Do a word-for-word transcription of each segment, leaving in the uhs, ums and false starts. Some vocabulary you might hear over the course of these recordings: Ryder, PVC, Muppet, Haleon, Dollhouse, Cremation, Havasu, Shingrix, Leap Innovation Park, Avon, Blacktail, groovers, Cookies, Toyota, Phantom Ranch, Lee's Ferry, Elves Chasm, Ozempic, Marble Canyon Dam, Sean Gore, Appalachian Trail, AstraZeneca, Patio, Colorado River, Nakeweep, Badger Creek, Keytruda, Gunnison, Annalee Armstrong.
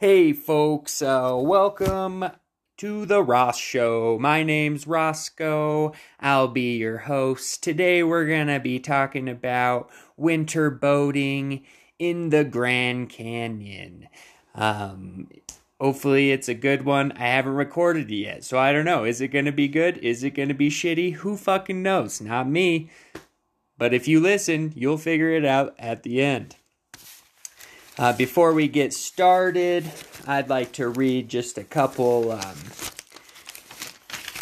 Hey folks, uh, welcome to the Ross Show. My name's Roscoe. I'll be your host. Today we're gonna be talking about winter boating in the Grand Canyon. Um, hopefully it's a good one. I haven't recorded it yet, so I don't know. Is it gonna be good? Is it gonna be shitty? Who fucking knows? Not me. But if you listen, you'll figure it out at the end. Uh, before we get started, I'd like to read just a couple um,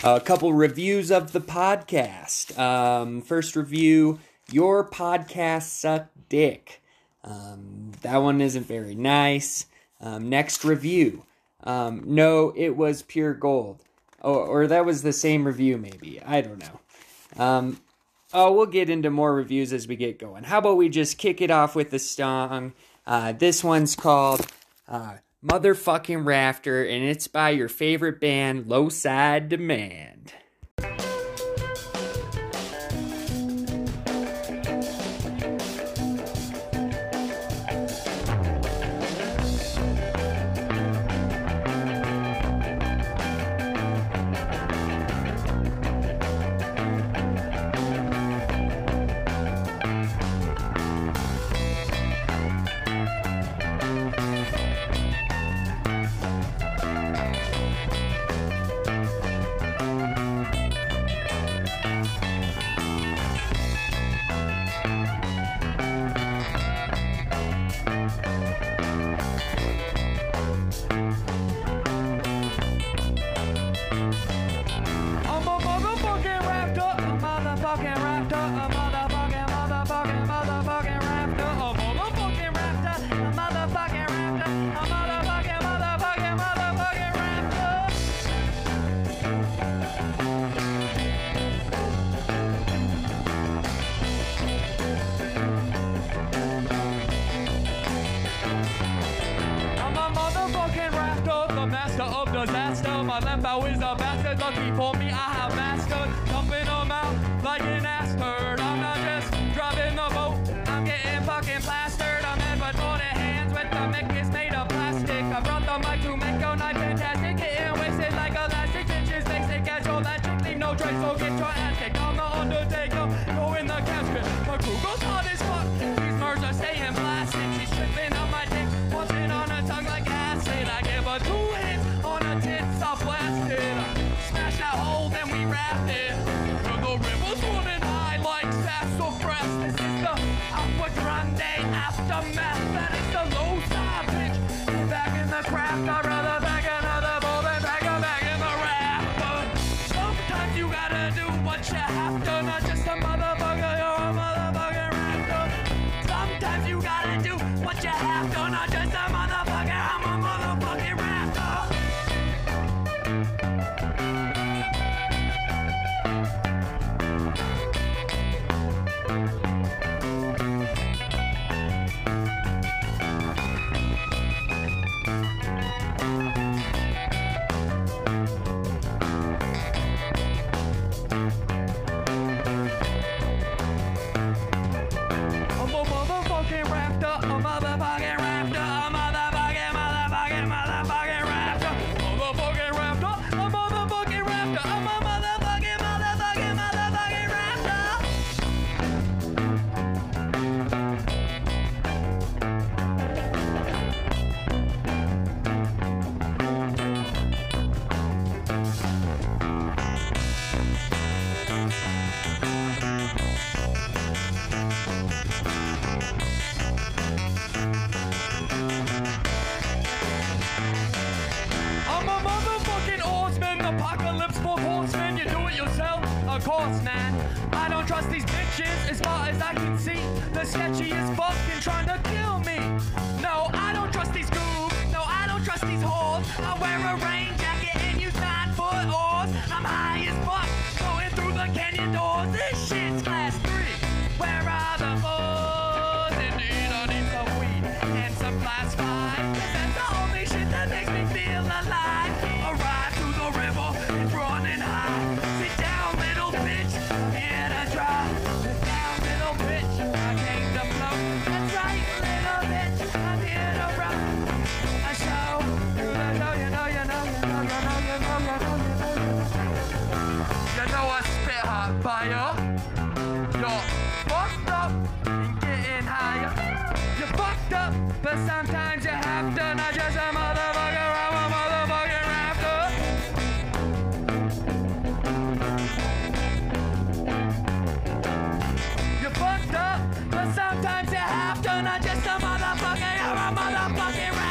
a couple reviews of the podcast. Um, first review, Your Podcast Suck Dick. Um, that one isn't very nice. Um, next review, um, No, It Was Pure Gold. Or, or that was the same review maybe. I don't know. Um, oh, we'll get into more reviews as we get going. How about we just kick it off with the song? Uh, this one's called uh, Motherfucking Rafter, and it's by your favorite band, Low Side Demand. Show I know I spit hot fire. You're fucked up and getting higher. You're fucked up, but sometimes you have to. Not just a motherfucker, I'm a motherfucking raptor. You're fucked up, but sometimes you have to. Not just a motherfucker, you're a motherfucking raptor.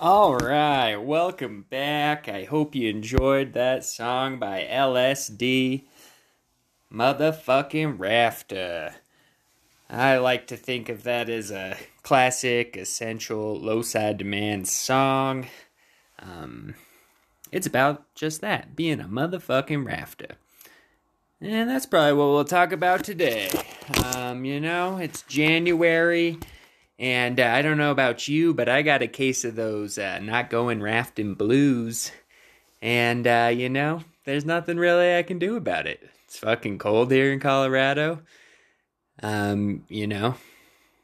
All right, welcome back. I hope you enjoyed that song by L S D, Motherfucking Rafter. I like to think of that as a classic, essential, low-side demand song. Um, it's about just that, being a motherfucking rafter. And that's probably what we'll talk about today. Um, you know, it's January. And uh, I don't know about you, but I got a case of those uh, not going rafting blues. And, uh, you know, there's nothing really I can do about it. It's fucking cold here in Colorado. Um, you know,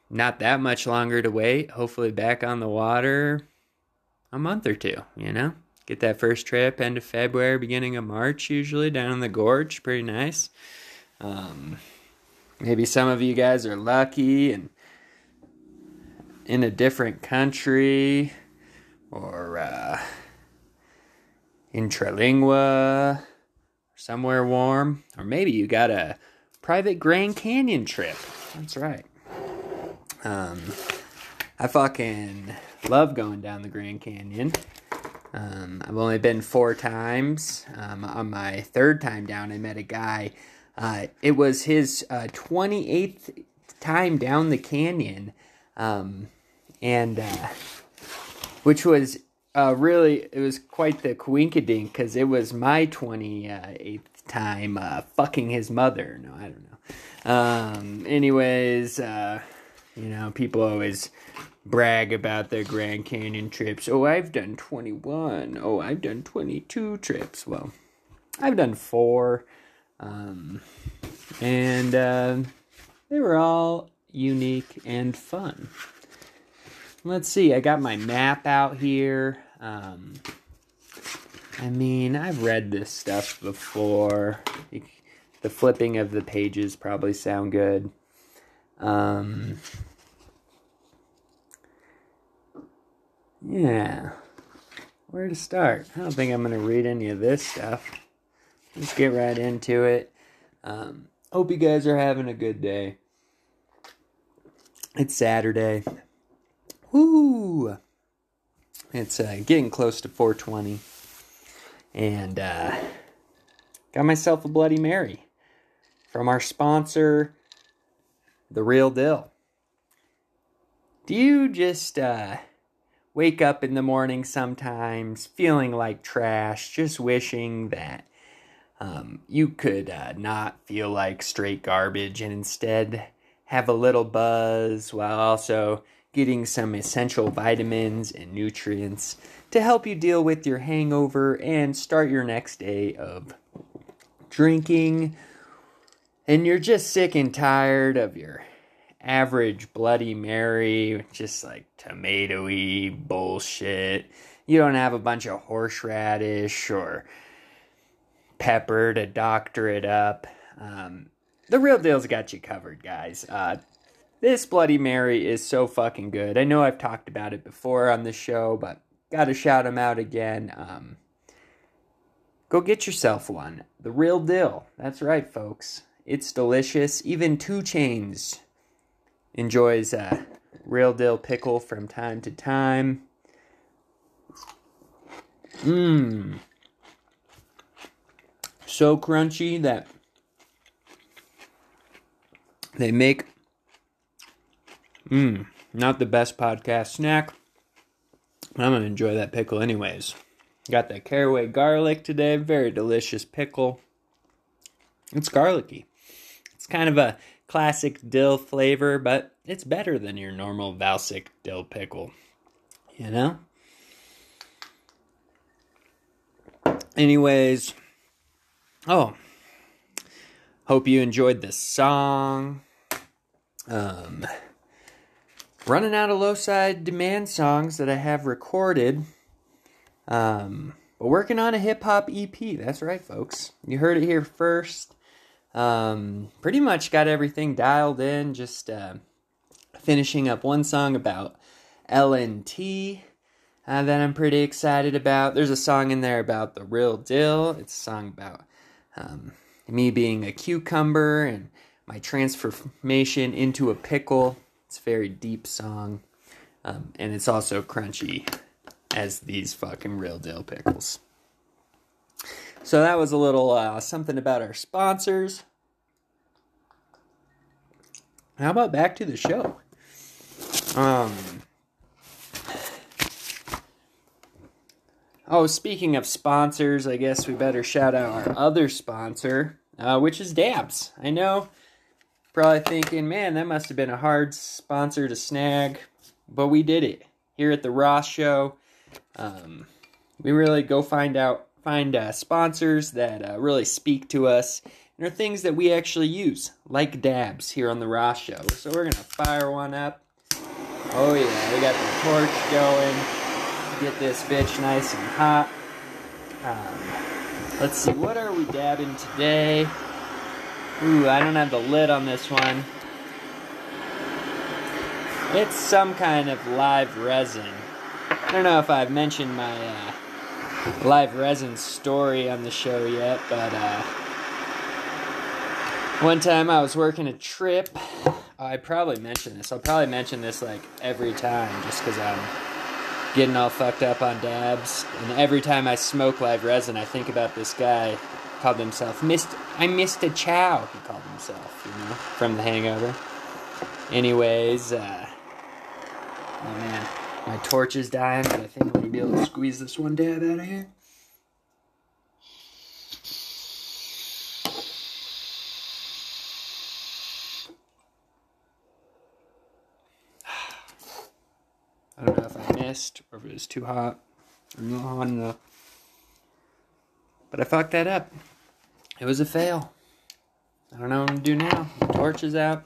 not that much longer to wait. Hopefully back on the water a month or two, you know. Get that first trip, end of February, beginning of March usually, down in the gorge. Pretty nice. Um, maybe some of you guys are lucky and in a different country, or uh, in Trelingua, somewhere warm, or maybe you got a private Grand Canyon trip. That's right. Um, I fucking love going down the Grand Canyon. Um, I've only been four times. Um, on my third time down, I met a guy. Uh, it was his uh, twenty-eighth time down the canyon. Um, and, uh, which was, uh, really, it was quite the coinkydink, cause it was my twenty-eighth time, uh, fucking his mother. No, I don't know. Um, anyways, uh, you know, people always brag about their Grand Canyon trips. Oh, I've done twenty-one. Oh, I've done twenty-two trips. Well, I've done four. Um, and, uh, they were all unique and fun. Let's see, I got my map out here. Um, I mean, I've read this stuff before. The flipping of the pages probably sound good. Um, yeah. where to start? I don't think I'm going to read any of this stuff. Let's get right into it. Um, hope you guys are having a good day. It's Saturday. Woo! It's uh, getting close to four twenty. And uh, got myself a Bloody Mary from our sponsor, The Real Dill. Do you just uh, wake up in the morning sometimes feeling like trash, just wishing that um, you could uh, not feel like straight garbage and instead have a little buzz while also getting some essential vitamins and nutrients to help you deal with your hangover and start your next day of drinking? And you're just sick and tired of your average Bloody Mary, just like tomatoey bullshit. You don't have a bunch of horseradish or pepper to doctor it up. Um, the Real Deal's got you covered, guys. Uh, this Bloody Mary is so fucking good. I know I've talked about it before on the show, but gotta shout them out again. Um, go get yourself one. The Real Dill. That's right, folks. It's delicious. Even Two Chainz enjoys a Real Dill pickle from time to time. Mmm. So crunchy that they make... Mmm. Not the best podcast snack. I'm going to enjoy that pickle anyways. Got that caraway garlic today. Very delicious pickle. It's garlicky. It's kind of a classic dill flavor, but it's better than your normal Valsic dill pickle. You know? Anyways. Oh. Hope you enjoyed this song. Um... Running out of Low Side Demand songs that I have recorded. Um, but working on a hip-hop E P. That's right, folks. You heard it here first. Um, pretty much got everything dialed in. Just uh, finishing up one song about L N T uh, that I'm pretty excited about. There's a song in there about The Real Dill. It's a song about um, me being a cucumber and my transformation into a pickle. It's a very deep song, um, and it's also crunchy as these fucking Real Dill pickles. So that was a little uh, something about our sponsors. How about back to the show? Um. Oh, speaking of sponsors, I guess we better shout out our other sponsor, uh, which is Dabs. I know. Probably thinking, man, that must have been a hard sponsor to snag, but we did it here at the Ross Show. Um, we really go find out, find uh, sponsors that uh, really speak to us and are things that we actually use, like Dabs here on the Ross Show. So we're gonna fire one up. Oh yeah, we got the torch going. Get this bitch nice and hot. Um, let's see, what are we dabbing today? Ooh, I don't have the lid on this one. It's some kind of live resin. I don't know if I've mentioned my uh, live resin story on the show yet, but uh, one time I was working a trip. I probably mentioned this. I'll probably mention this like every time just because I'm getting all fucked up on Dabs. And every time I smoke live resin, I think about this guy. Called himself Mister I'm Mister Chow, he called himself, you know, from The Hangover. Anyways, uh, oh man, my torch is dying, but I think I'm gonna be able to squeeze this one dab out of here. I don't know if I missed or if it was too hot or not hot enough. But I fucked that up. It was a fail. I don't know what I'm going to do now. The torch is out.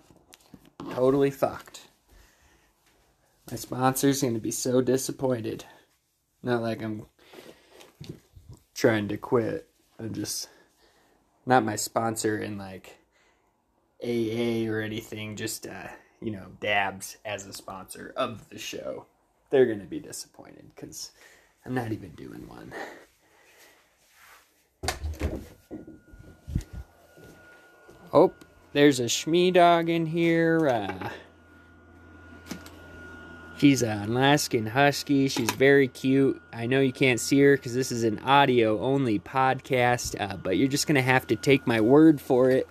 Totally fucked. My sponsor's going to be so disappointed. Not like I'm trying to quit. I'm just... Not my sponsor in like A A or anything. Just, uh, you know, Dabs as a sponsor of the show. They're going to be disappointed because... I'm not even doing one. Oh, there's a Schmee dog in here. Uh, she's an Alaskan Husky. She's very cute. I know you can't see her because this is an audio-only podcast, uh, but you're just going to have to take my word for it.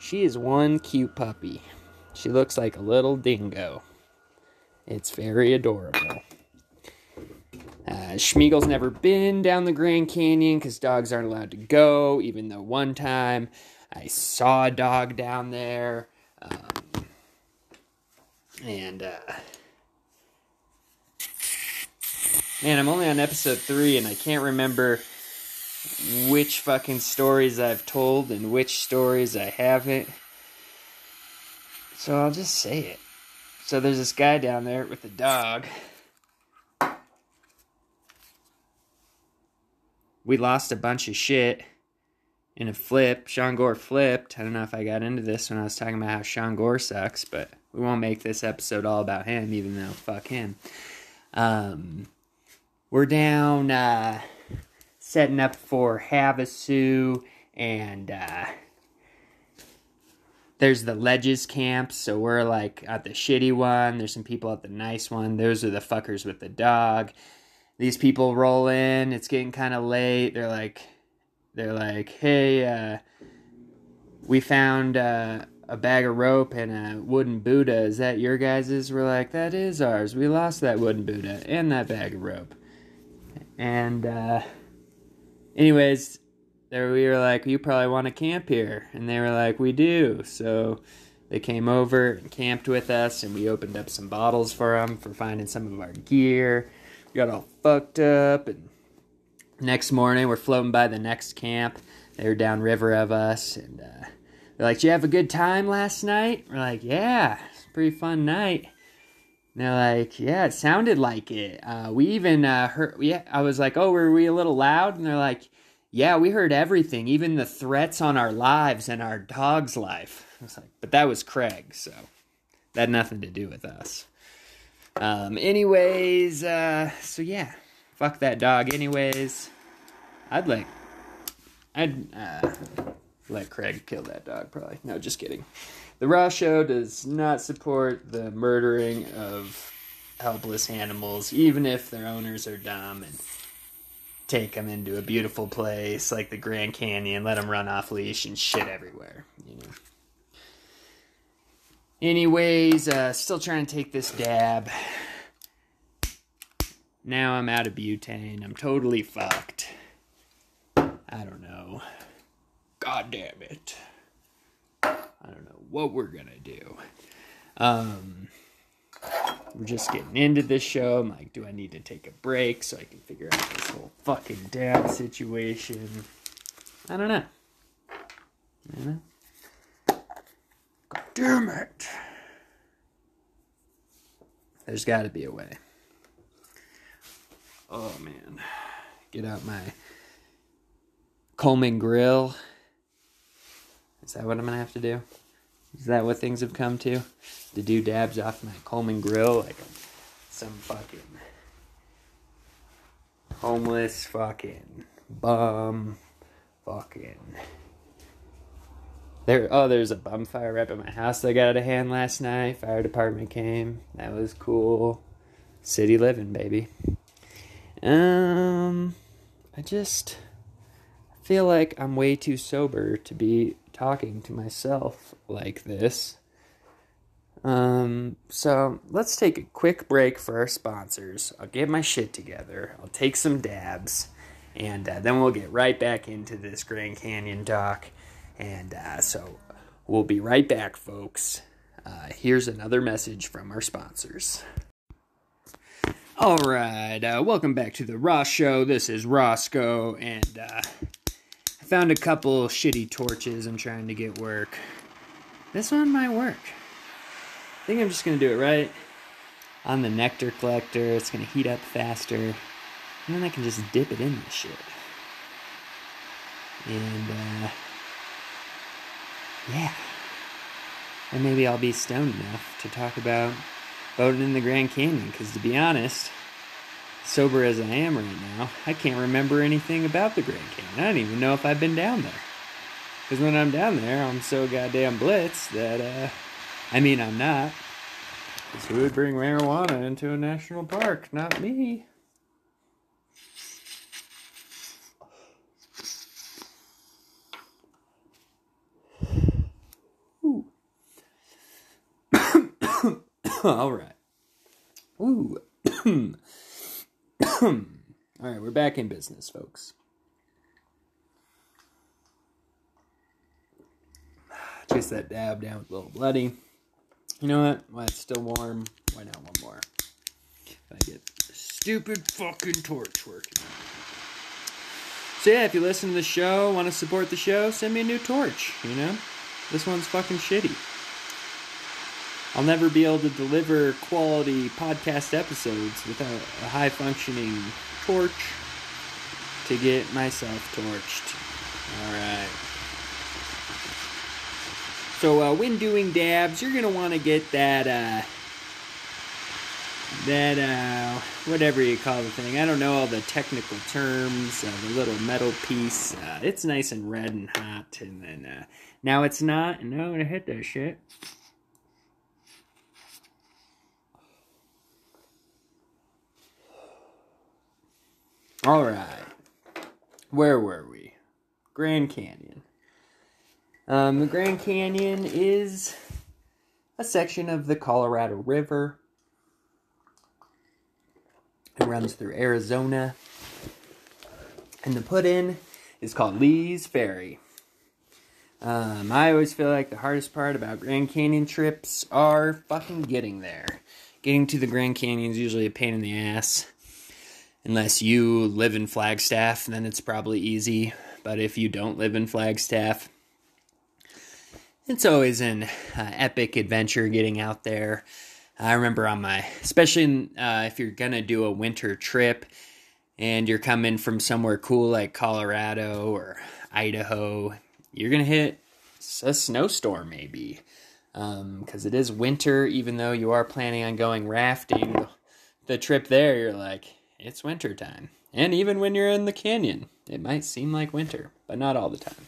She is one cute puppy. She looks like a little dingo. It's very adorable. Uh, Schmeagle's never been down the Grand Canyon because dogs aren't allowed to go, even though one time I saw a dog down there, um, and, uh, man, I'm only on episode three, and I can't remember which fucking stories I've told and which stories I haven't, so I'll just say it. So there's this guy down there with the dog. We lost a bunch of shit. In a flip, Sean Gore flipped. I don't know if I got into this when I was talking about how Sean Gore sucks, but we won't make this episode all about him, even though fuck him. Um, we're down uh, setting up for Havasu, and uh, there's the Ledges camps, so we're like at the shitty one. There's some people at the nice one. Those are the fuckers with the dog. These people roll in. It's getting kind of late. They're like... They're like, hey, uh, we found uh, a bag of rope and a wooden Buddha. Is that your guys's? We're like, that is ours. We lost that wooden Buddha and that bag of rope. And uh, anyways, there we were like, you probably want to camp here. And they were like, we do. So they came over and camped with us, and we opened up some bottles for them for finding some of our gear. We got all fucked up, and next morning, we're floating by the next camp. They were downriver of us, and uh, they're like, did you have a good time last night? We're like, yeah, it's a pretty fun night. And they're like, yeah, it sounded like it. Uh, we even uh, heard, yeah, I was like, oh, were we a little loud? And they're like, yeah, we heard everything, even the threats on our lives and our dog's life. I was like, but that was Craig, so that had nothing to do with us. Um, anyways, uh, so yeah. Fuck that dog anyways. I'd like... I'd uh, let Craig kill that dog, probably. No, just kidding. The Raw Show does not support the murdering of helpless animals, even if their owners are dumb and take them into a beautiful place like the Grand Canyon, let them run off leash and shit everywhere, you know. Anyways, uh, still trying to take this dab. Now I'm out of butane. I'm totally fucked. I don't know. God damn it. I don't know what we're gonna do. Um, we're just getting into this show. I'm like, do I need to take a break so I can figure out this whole fucking dab situation? I don't know. I don't know. God damn it. There's gotta be a way. Oh, man. Get out my Coleman grill. Is that what I'm going to have to do? Is that what things have come to? To do dabs off my Coleman grill like some fucking homeless fucking bum fucking... There. Oh, there's a bonfire right by my house that I got out of hand last night. Fire department came. That was cool. City living, baby. Um, I just feel like I'm way too sober to be talking to myself like this. Um, so let's take a quick break for our sponsors. I'll get my shit together. I'll take some dabs, and uh, then we'll get right back into this Grand Canyon talk. And uh, so we'll be right back, folks. Uh, here's another message from our sponsors. All right, uh, welcome back to the Ross Show. This is Roscoe, and uh, I found a couple shitty torches I'm trying to get work. This one might work. I think I'm just going to do it right on the nectar collector. It's going to heat up faster, and then I can just dip it in this shit. And, uh, yeah. And maybe I'll be stoned enough to talk about boating in the Grand Canyon, because to be honest, sober as I am right now, I can't remember anything about the Grand Canyon. I don't even know if I've been down there. Because when I'm down there, I'm so goddamn blitzed that, uh, I mean, I'm not. Because who would bring marijuana into a national park? Not me. All right. Ooh. All right, we're back in business, folks. Chase that dab down with a little bloody. You know what? While it's still warm, why not one more? If I get the stupid fucking torch working. So yeah, if you listen to the show, want to support the show, send me a new torch, you know? This one's fucking shitty. I'll never be able to deliver quality podcast episodes without a high-functioning torch to get myself torched. All right. So uh, when doing dabs, you're going to want to get that, uh, that uh, whatever you call the thing. I don't know all the technical terms, uh, the little metal piece. Uh, it's nice and red and hot. And then uh, now it's not, and now I'm going to hit that shit. All right, where were we? Grand Canyon. Um, the Grand Canyon is a section of the Colorado River. It runs through Arizona. And the put-in is called Lee's Ferry. Um, I always feel like the hardest part about Grand Canyon trips are fucking getting there. Getting to the Grand Canyon is usually a pain in the ass. Unless you live in Flagstaff, then it's probably easy. But if you don't live in Flagstaff, it's always an uh, epic adventure getting out there. I remember on my, especially in, uh, if you're going to do a winter trip and you're coming from somewhere cool like Colorado or Idaho, you're going to hit a snowstorm maybe. Um, 'cause it is winter, even though you are planning on going rafting. The trip there, you're like, it's winter time. And even when you're in the canyon, it might seem like winter, but not all the time.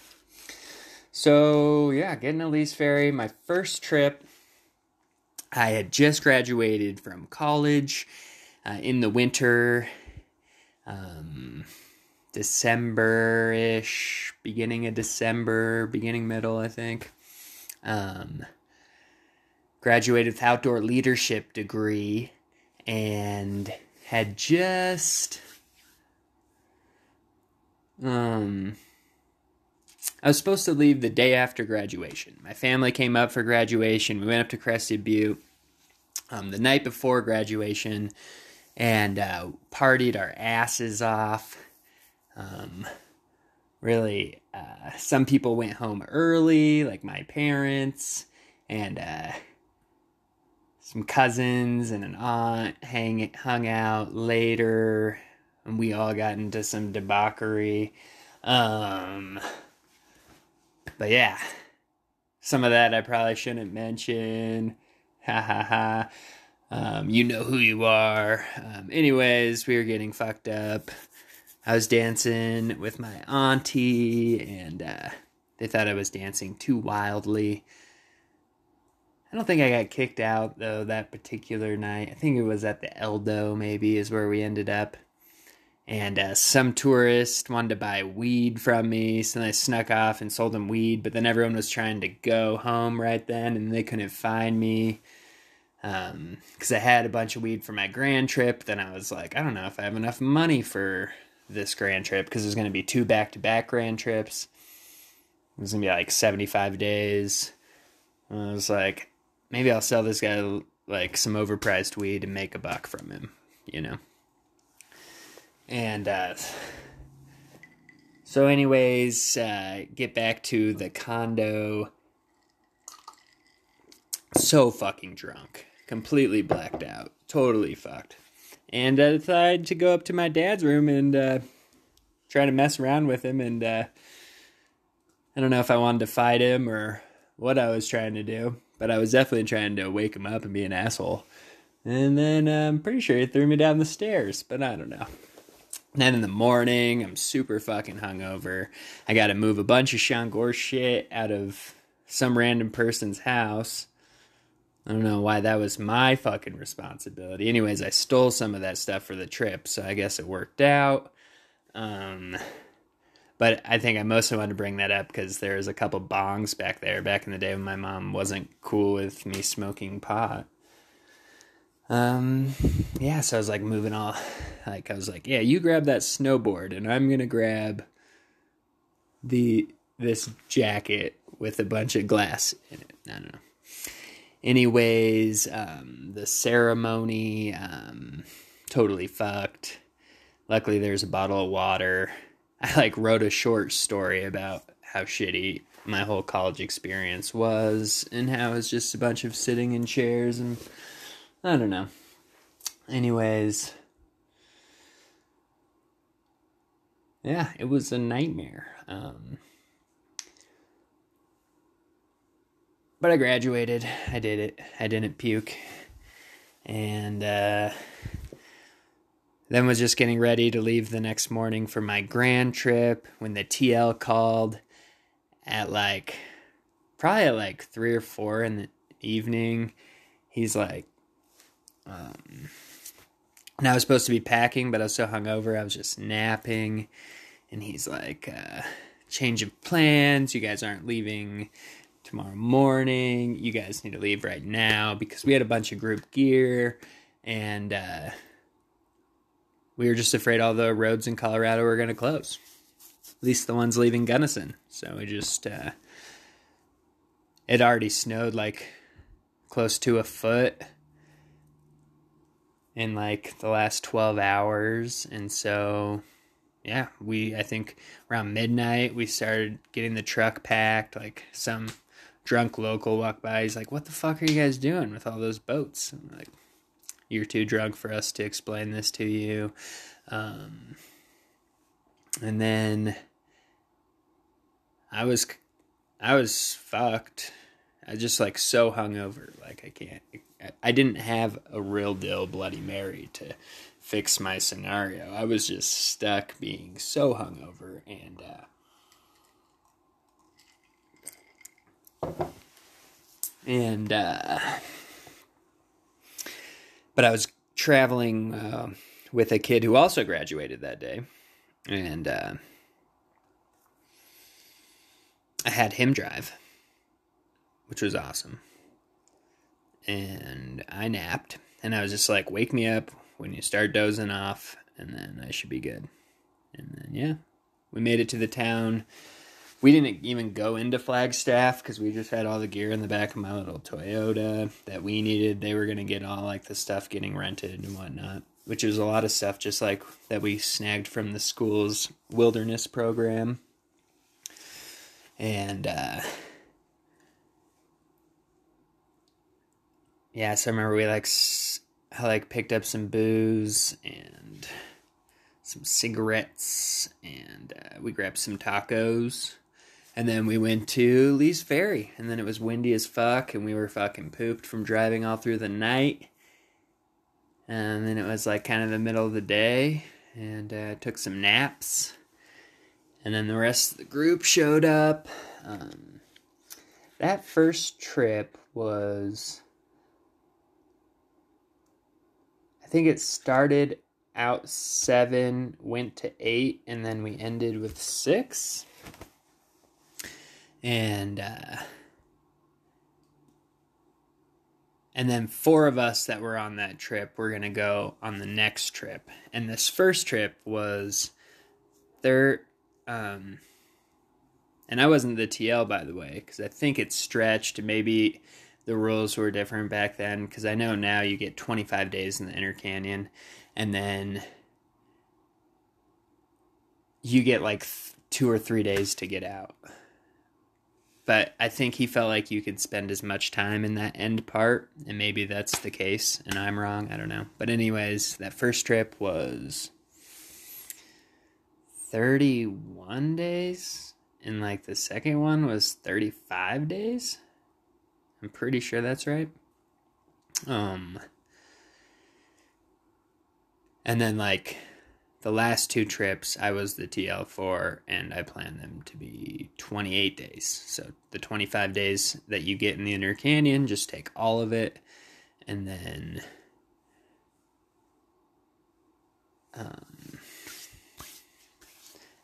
So, yeah, getting to Lee's Ferry. My first trip, I had just graduated from college uh, in the winter, um, December-ish, beginning of December, beginning middle, I think. Um, graduated with outdoor leadership degree, and had just, um, I was supposed to leave the day after graduation. My family came up for graduation. We went up to Crested Butte um, the night before graduation and uh, partied our asses off. Um, really, uh, some people went home early, like my parents, and, uh, some cousins and an aunt hang, hung out later, and we all got into some debauchery. Um, but yeah, some of that I probably shouldn't mention. Ha ha ha. Um, you know who you are. Um, anyways, we were getting fucked up. I was dancing with my auntie, and uh, they thought I was dancing too wildly. I don't think I got kicked out, though, that particular night. I think it was at the Eldo, maybe, is where we ended up. And uh, some tourist wanted to buy weed from me, so then I snuck off and sold them weed. But then everyone was trying to go home right then, and they couldn't find me. Um, because I had a bunch of weed for my grand trip. Then I was like, I don't know if I have enough money for this grand trip, because there's going to be two back-to-back grand trips. It was going to be like seventy-five days. And I was like, maybe I'll sell this guy, like, some overpriced weed and make a buck from him, you know? And, uh, so anyways, uh, get back to the condo. So fucking drunk. Completely blacked out. Totally fucked. And I decided to go up to my dad's room and, uh, try to mess around with him. And, uh, I don't know if I wanted to fight him or what I was trying to do. But I was definitely trying to wake him up and be an asshole. And then uh, I'm pretty sure he threw me down the stairs, but I don't know. Then in the morning, I'm super fucking hungover. I got to move a bunch of Sean Gore shit out of some random person's house. I don't know why that was my fucking responsibility. Anyways, I stole some of that stuff for the trip, so I guess it worked out. Um, but I think I mostly wanted to bring that up because there was a couple bongs back there back in the day when my mom wasn't cool with me smoking pot. Um, yeah, so I was like moving all, like I was like, yeah, you grab that snowboard and I'm going to grab the, this jacket with a bunch of glass in it. I don't know. Anyways, um, the ceremony, um, totally fucked. Luckily there's a bottle of water. I like wrote a short story about how shitty my whole college experience was and how it's just a bunch of sitting in chairs and I don't know. Anyways. Yeah, it was a nightmare. Um, but I graduated. I did it. I didn't puke. And uh, then was just getting ready to leave the next morning for my grand trip when the T L called at like, probably at like three or four in the evening. He's like, Um, and I was supposed to be packing, but I was so hungover, I was just napping. And he's like, uh, change of plans. You guys aren't leaving tomorrow morning. You guys need to leave right now because we had a bunch of group gear and, uh, we were just afraid all the roads in Colorado were going to close, at least the ones leaving Gunnison. So we just, uh, it already snowed like close to a foot in like the last twelve hours. And so, yeah, we, I think around midnight, we started getting the truck packed. Like some drunk local walked by. He's like, what the fuck are you guys doing with all those boats? I'm like, you're too drunk for us to explain this to you. Um, and then I was, I was fucked. I just like so hungover. Like I can't, I didn't have a real deal Bloody Mary to fix my scenario. I was just stuck being so hungover. And uh, and uh, but I was traveling uh, with a kid who also graduated that day, and uh, I had him drive, which was awesome. And I napped, and I was just like, wake me up when you start dozing off, and then I should be good. And then, yeah, we made it to the town. We didn't even go into Flagstaff because we just had all the gear in the back of my little Toyota that we needed. They were going to get all, like, the stuff getting rented and whatnot, which was a lot of stuff just, like, that we snagged from the school's wilderness program. And, uh... yeah, so I remember we, like, I, like, picked up some booze and some cigarettes, and uh, we grabbed some tacos, and then we went to Lee's Ferry, and then it was windy as fuck, and we were fucking pooped from driving all through the night, and then it was, like, kind of the middle of the day, and uh, took some naps, and then the rest of the group showed up. Um, that first trip was... I think it started out seven, went to eight, and then we ended with six. And uh, and then four of us that were on that trip were going to go on the next trip. And this first trip was third, um, and I wasn't the T L, by the way, because I think it stretched maybe... The rules were different back then, because I know now you get twenty-five days in the Inner Canyon, and then you get like th- two or three days to get out. But I think he felt like you could spend as much time in that end part, and maybe that's the case, and I'm wrong, I don't know. But anyways, that first trip was thirty-one days, and like the second one was thirty-five days? I'm pretty sure that's right. Um, And then, like, the last two trips, I was the T L for, and I planned them to be twenty-eight days. So the twenty-five days that you get in the Inner Canyon, just take all of it. And then um,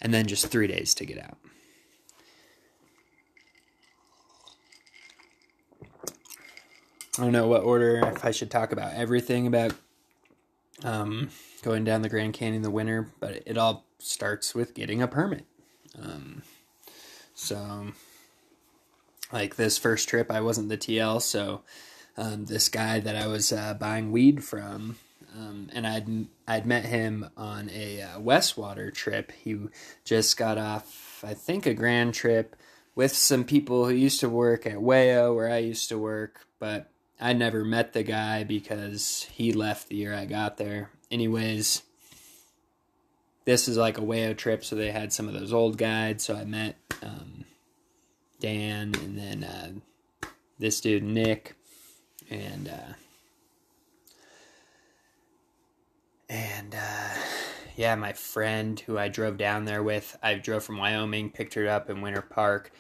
and then just three days to get out. I don't know what order, if I should talk about everything about um, going down the Grand Canyon in the winter, but it all starts with getting a permit. Um, so, like this first trip, I wasn't the T L, so um, this guy that I was uh, buying weed from, um, and I'd I'd met him on a uh, Westwater trip. He just got off, I think, a Grand trip with some people who used to work at Wayo, where I used to work, but I never met the guy because he left the year I got there. Anyways, this is like a Wayo trip, so they had some of those old guides. So I met um, Dan, and then uh, this dude, Nick, and uh, and uh, yeah, my friend who I drove down there with. I drove from Wyoming, picked her up in Winter Park,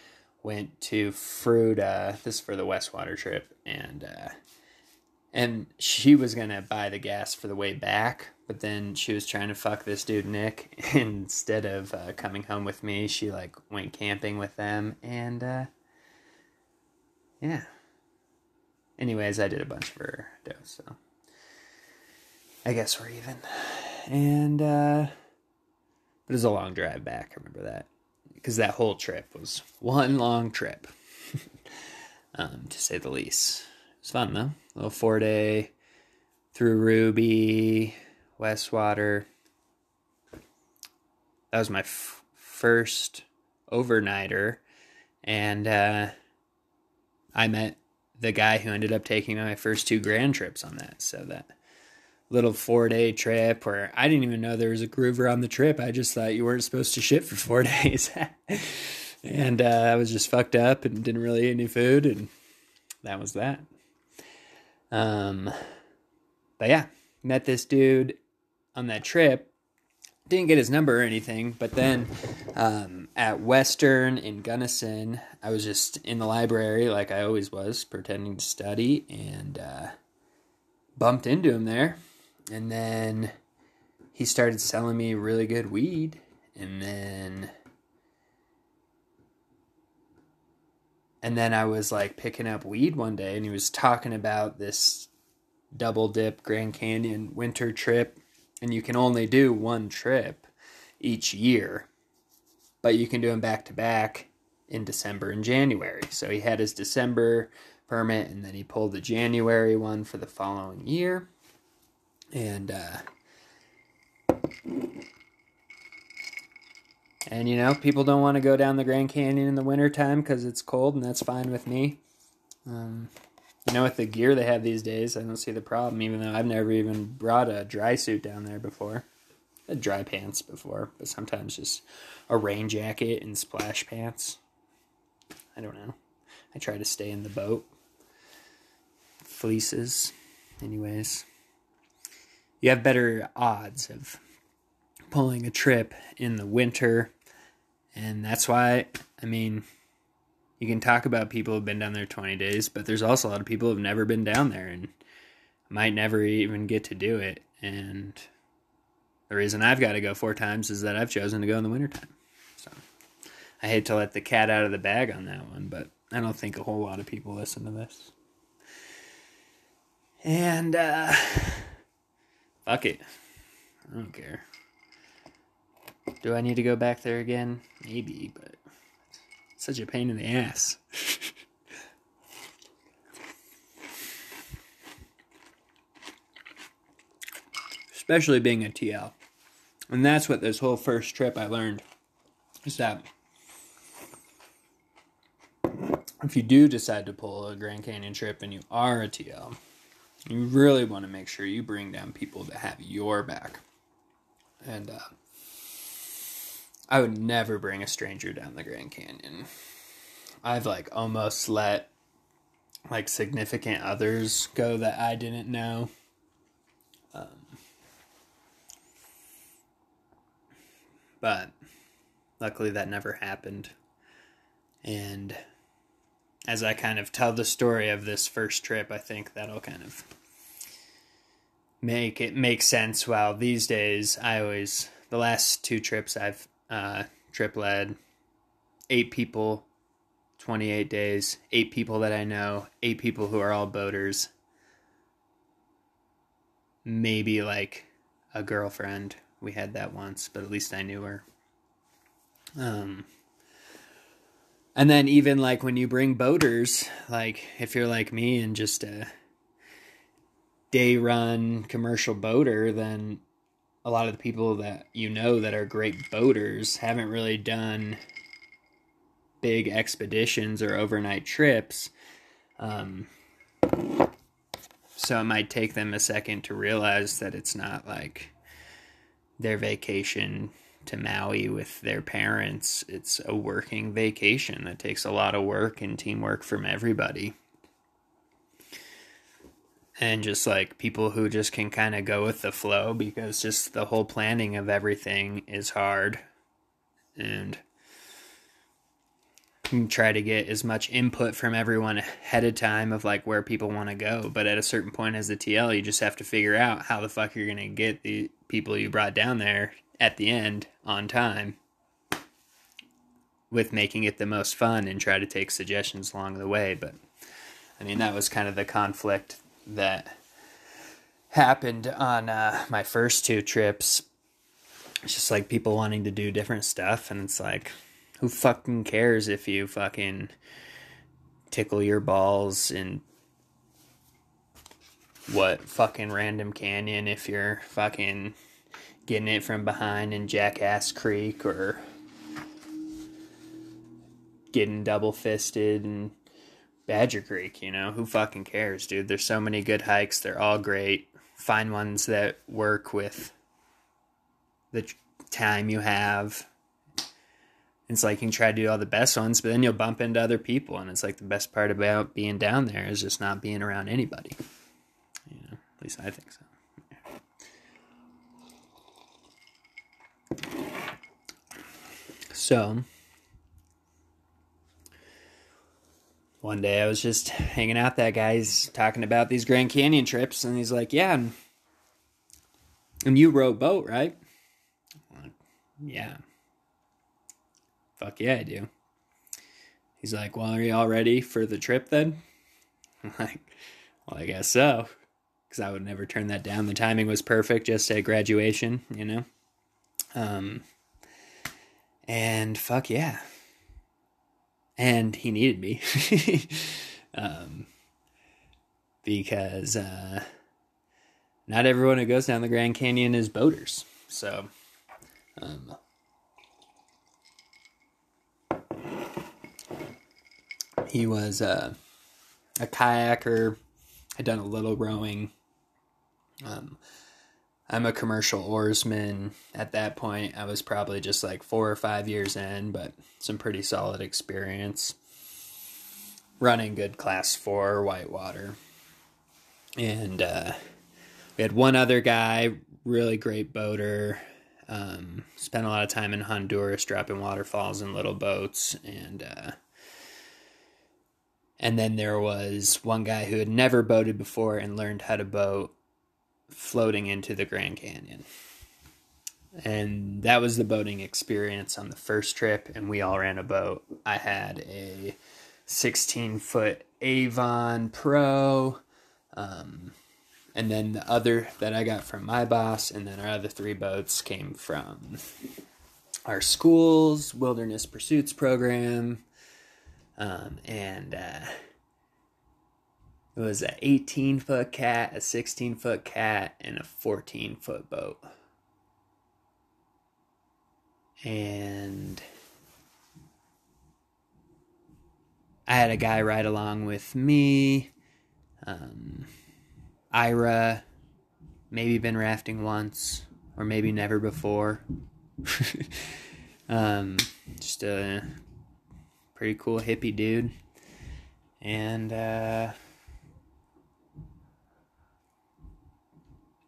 went to Fruta. This is for the Westwater trip, and uh, and she was gonna buy the gas for the way back, but then she was trying to fuck this dude Nick. And instead of uh, coming home with me, she like went camping with them, and uh, yeah. Anyways, I did a bunch for her dough, so I guess we're even. And uh, but it was a long drive back. I remember that. Because that whole trip was one long trip, um, to say the least. It was fun, though. A little four-day through Ruby, Westwater. That was my f- first overnighter. And uh, I met the guy who ended up taking my first two Grand trips on that. So that little four-day trip where I didn't even know there was a Groover on the trip. I just thought you weren't supposed to shit for four days. And uh, I was just fucked up and didn't really eat any food, and that was that. Um, but yeah, met this dude on that trip. Didn't get his number or anything, but then um, at Western in Gunnison, I was just in the library like I always was, pretending to study, and uh, bumped into him there. And then he started selling me really good weed. And then and then I was like picking up weed one day, and he was talking about this double dip Grand Canyon winter trip. And you can only do one trip each year, but you can do them back to back in December and January. So he had his December permit, and then he pulled the January one for the following year. And, uh, and you know, people don't want to go down the Grand Canyon in the wintertime because it's cold, and that's fine with me. Um, you know, with the gear they have these days, I don't see the problem, even though I've never even brought a dry suit down there before. I had dry pants before, but sometimes just a rain jacket and splash pants. I don't know. I try to stay in the boat. Fleeces. Anyways, you have better odds of pulling a trip in the winter. And that's why, I mean, you can talk about people who've been down there twenty days, but there's also a lot of people who've never been down there and might never even get to do it. And the reason I've got to go four times is that I've chosen to go in the wintertime. So I hate to let the cat out of the bag on that one, but I don't think a whole lot of people listen to this. And, uh, fuck it. I don't care. Do I need to go back there again? Maybe, but it's such a pain in the ass. Especially being a T L. And that's what this whole first trip I learned, is that if you do decide to pull a Grand Canyon trip and you are a T L, you really want to make sure you bring down people that have your back. And uh, I would never bring a stranger down the Grand Canyon. I've like almost let like significant others go that I didn't know. Um, But luckily that never happened. And as I kind of tell the story of this first trip, I think that'll kind of make it make sense. While these days, I always, the last two trips I've uh, trip led, eight people, twenty-eight days, eight people that I know, eight people who are all boaters, maybe like a girlfriend. We had that once, but at least I knew her. Um, and then even like when you bring boaters, like if you're like me and just a day run commercial boater, then a lot of the people that you know that are great boaters haven't really done big expeditions or overnight trips. Um, so it might take them a second to realize that it's not like their vacation to Maui with their parents. It's a working vacation that takes a lot of work and teamwork from everybody. And just like people who just can kind of go with the flow, because just the whole planning of everything is hard. And you can try to get as much input from everyone ahead of time of like where people want to go. But at a certain point as the T L, you just have to figure out how the fuck you're going to get the people you brought down there at the end on time with making it the most fun, and try to take suggestions along the way. But I mean, that was kind of the conflict that happened on uh, my first two trips. It's just like people wanting to do different stuff, and it's like, who fucking cares if you fucking tickle your balls in what fucking random canyon, if you're fucking getting it from behind in Jackass Creek, or getting double fisted and Badger Creek, you know? Who fucking cares, dude? There's so many good hikes. They're all great. Find ones that work with the time you have. It's like you can try to do all the best ones, but then you'll bump into other people, and it's like the best part about being down there is just not being around anybody. You know, at least I think so. Yeah. So one day I was just hanging out, that guy's talking about these Grand Canyon trips, and he's like, yeah, and, and you row boat, right? I'm like, yeah. Fuck yeah, I do. He's like, well, are you all ready for the trip then? I'm like, well, I guess so, because I would never turn that down. The timing was perfect, just at graduation, you know? Um, and fuck yeah. And he needed me, um, because uh, not everyone who goes down the Grand Canyon is boaters. So um, he was uh, a kayaker, had done a little rowing. Um, I'm a commercial oarsman. At that point, I was probably just like four or five years in, but some pretty solid experience. Running good class four whitewater. And uh, we had one other guy, really great boater. Um, spent a lot of time in Honduras dropping waterfalls in little boats. And, uh, and then there was one guy who had never boated before and learned how to boat floating into the Grand Canyon. And that was the boating experience on the first trip, and we all ran a boat. I had a sixteen foot Avon Pro, um, and then the other that I got from my boss, and then our other three boats came from our school's Wilderness Pursuits program, um, and uh it was an eighteen foot cat, a sixteen foot cat, and a fourteen foot boat. And I had a guy ride along with me, um, Ira, maybe been rafting once, or maybe never before. um, just a pretty cool hippie dude. And, uh...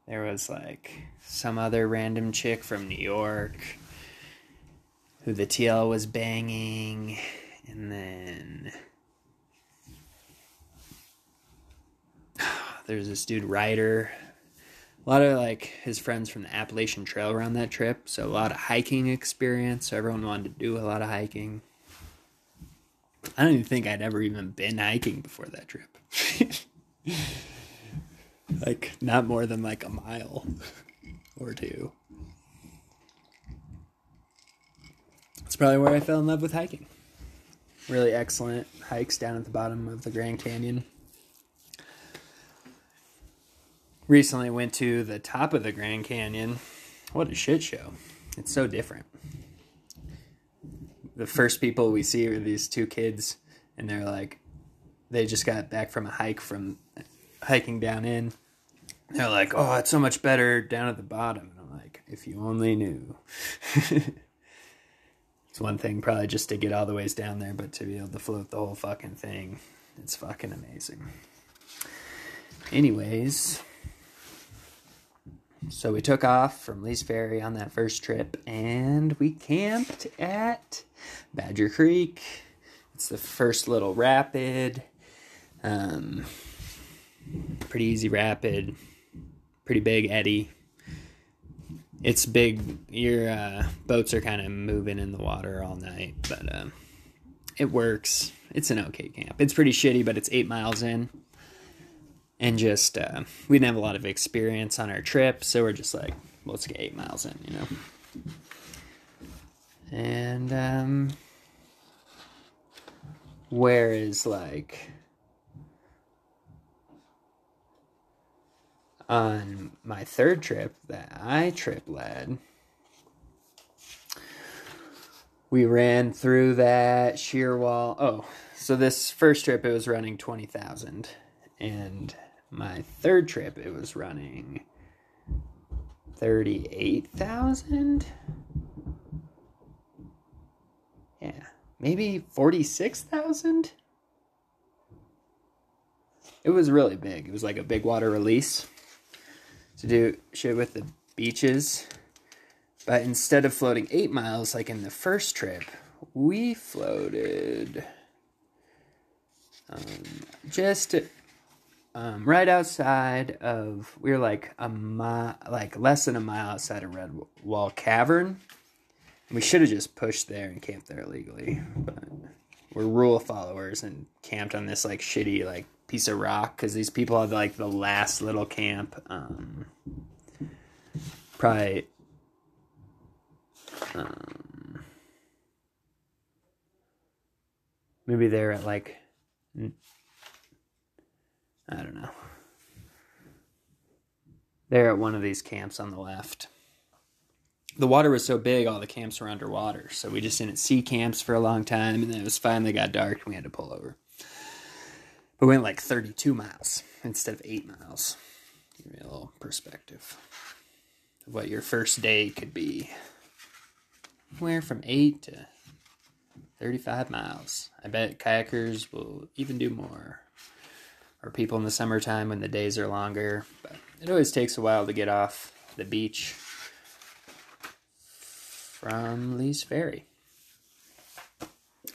there was, like, some other random chick from New York. who the T L was banging, and then there's this dude Ryder. A lot of like his friends from the Appalachian Trail around that trip, so a lot of hiking experience. So everyone wanted to do a lot of hiking. I don't even think I'd ever even been hiking before that trip. Like, not more than like a mile or two. That's probably where I fell in love with hiking. Really excellent hikes down at the bottom of the Grand Canyon. Recently went to the top of the Grand Canyon. What a shit show. It's so different. The first people we see are these two kids, and they're like, they just got back from a hike from hiking down in. They're like, oh, it's so much better down at the bottom. And I'm like, if you only knew. It's one thing probably just to get all the ways down there, but to be able to float the whole fucking thing, it's fucking amazing. Anyways, so we took off from Lee's Ferry on that first trip, and we camped at Badger Creek. It's the first little rapid. Um, pretty easy rapid. Pretty big eddy. It's big. Your uh, boats are kind of moving in the water all night, but uh, it works. It's an okay camp. It's pretty shitty, but it's eight miles in. And just, uh, we didn't have a lot of experience on our trip, so we're just like, let's get eight miles in, you know. And, um, where is, like, on my third trip that I trip led, we ran through that sheer wall. Oh, so this first trip, it was running twenty thousand. And my third trip, it was running thirty-eight thousand. Yeah, maybe forty-six thousand. It was really big. It was like a big water release to do shit with the beaches. But instead of floating eight miles like in the first trip, we floated um, just um, right outside of, we were like a mile, like less than a mile outside of Red Wall Cavern. We should have just pushed there and camped there illegally, but we're rule followers and camped on this like shitty like piece of rock, because these people had like the last little camp, um, probably, um, maybe they're at like, I don't know, they're at one of these camps on the left. The water was so big, all the camps were underwater. So we just didn't see camps for a long time. And then it was finally got dark and we had to pull over. But we went like thirty-two miles instead of eight miles. Give me a little perspective of what your first day could be. Anywhere from eight to thirty-five miles. I bet kayakers will even do more. Or people in the summertime when the days are longer. But it always takes a while to get off the beach from Lee's Ferry.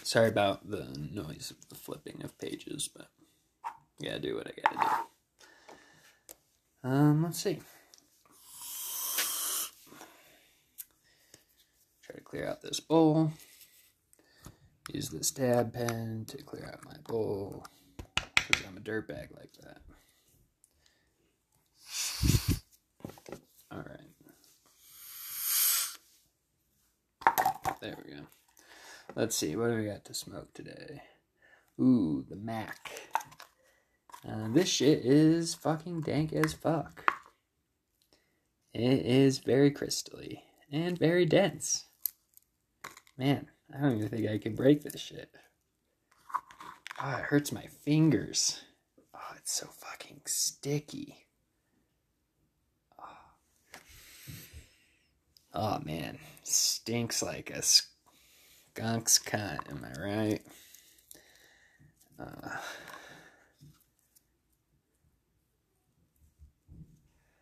Sorry about the noise of the flipping of pages, but I gotta do what I gotta do. Um, let's see. Try to clear out this bowl. Use this dab pen to clear out my bowl, because I'm a dirtbag like that. All right. There we go. Let's see. What do we got to smoke today? Ooh, the Mac. Uh, this shit is fucking dank as fuck. It is very crystally and very dense. Man, I don't even think I can break this shit. Ah, it hurts my fingers. Oh, it's so fucking sticky. Oh, oh man. Stinks like a skunk's cunt, am I right? Uh,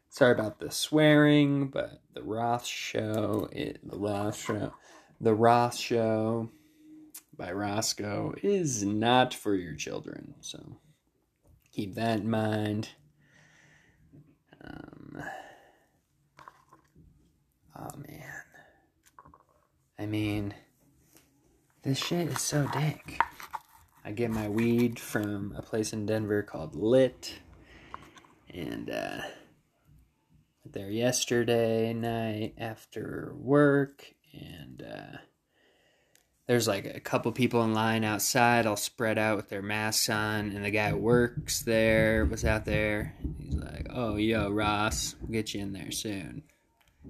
sorry about the swearing, but the Roth show, it, the Roth show, The Roth Show by Roscoe is not for your children, so keep that in mind. Um, oh, man. I mean, this shit is so dank. I get my weed from a place in Denver called Lit, and uh, there yesterday night after work, and uh, there's like a couple people in line outside, all spread out with their masks on, and the guy who works there was out there. He's like, "Oh, yo, Ross, we'll get you in there soon."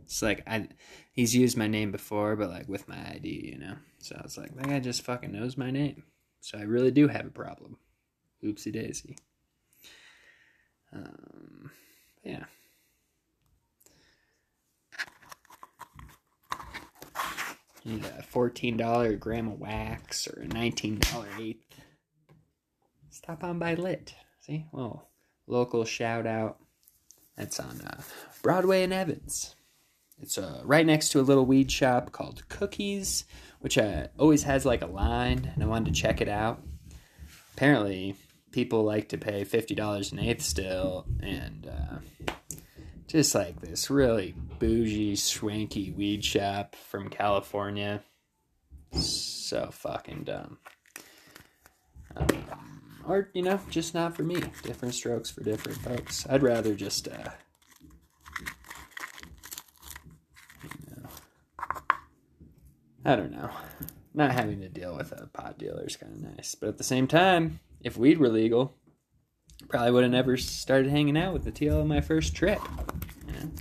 It's like, I, he's used my name before, but like with my I D, you know? So I was like, that guy just fucking knows my name. So I really do have a problem. Oopsie daisy. Um, yeah. You need a fourteen dollars gram of wax or a nineteen dollars eighth. Stop on by Lit. See? Well, local shout out. That's on uh, Broadway and Evans. It's uh, right next to a little weed shop called Cookies, which uh, always has like a line, and I wanted to check it out. Apparently, people like to pay fifty dollars an eighth still, and uh, just like this really bougie, swanky weed shop from California. So fucking dumb. Um, or, you know, just not for me. Different strokes for different folks. I'd rather just... Uh, I don't know. Not having to deal with a pot dealer is kind of nice. But at the same time, if weed were legal, probably would have never started hanging out with the T L on my first trip. You know?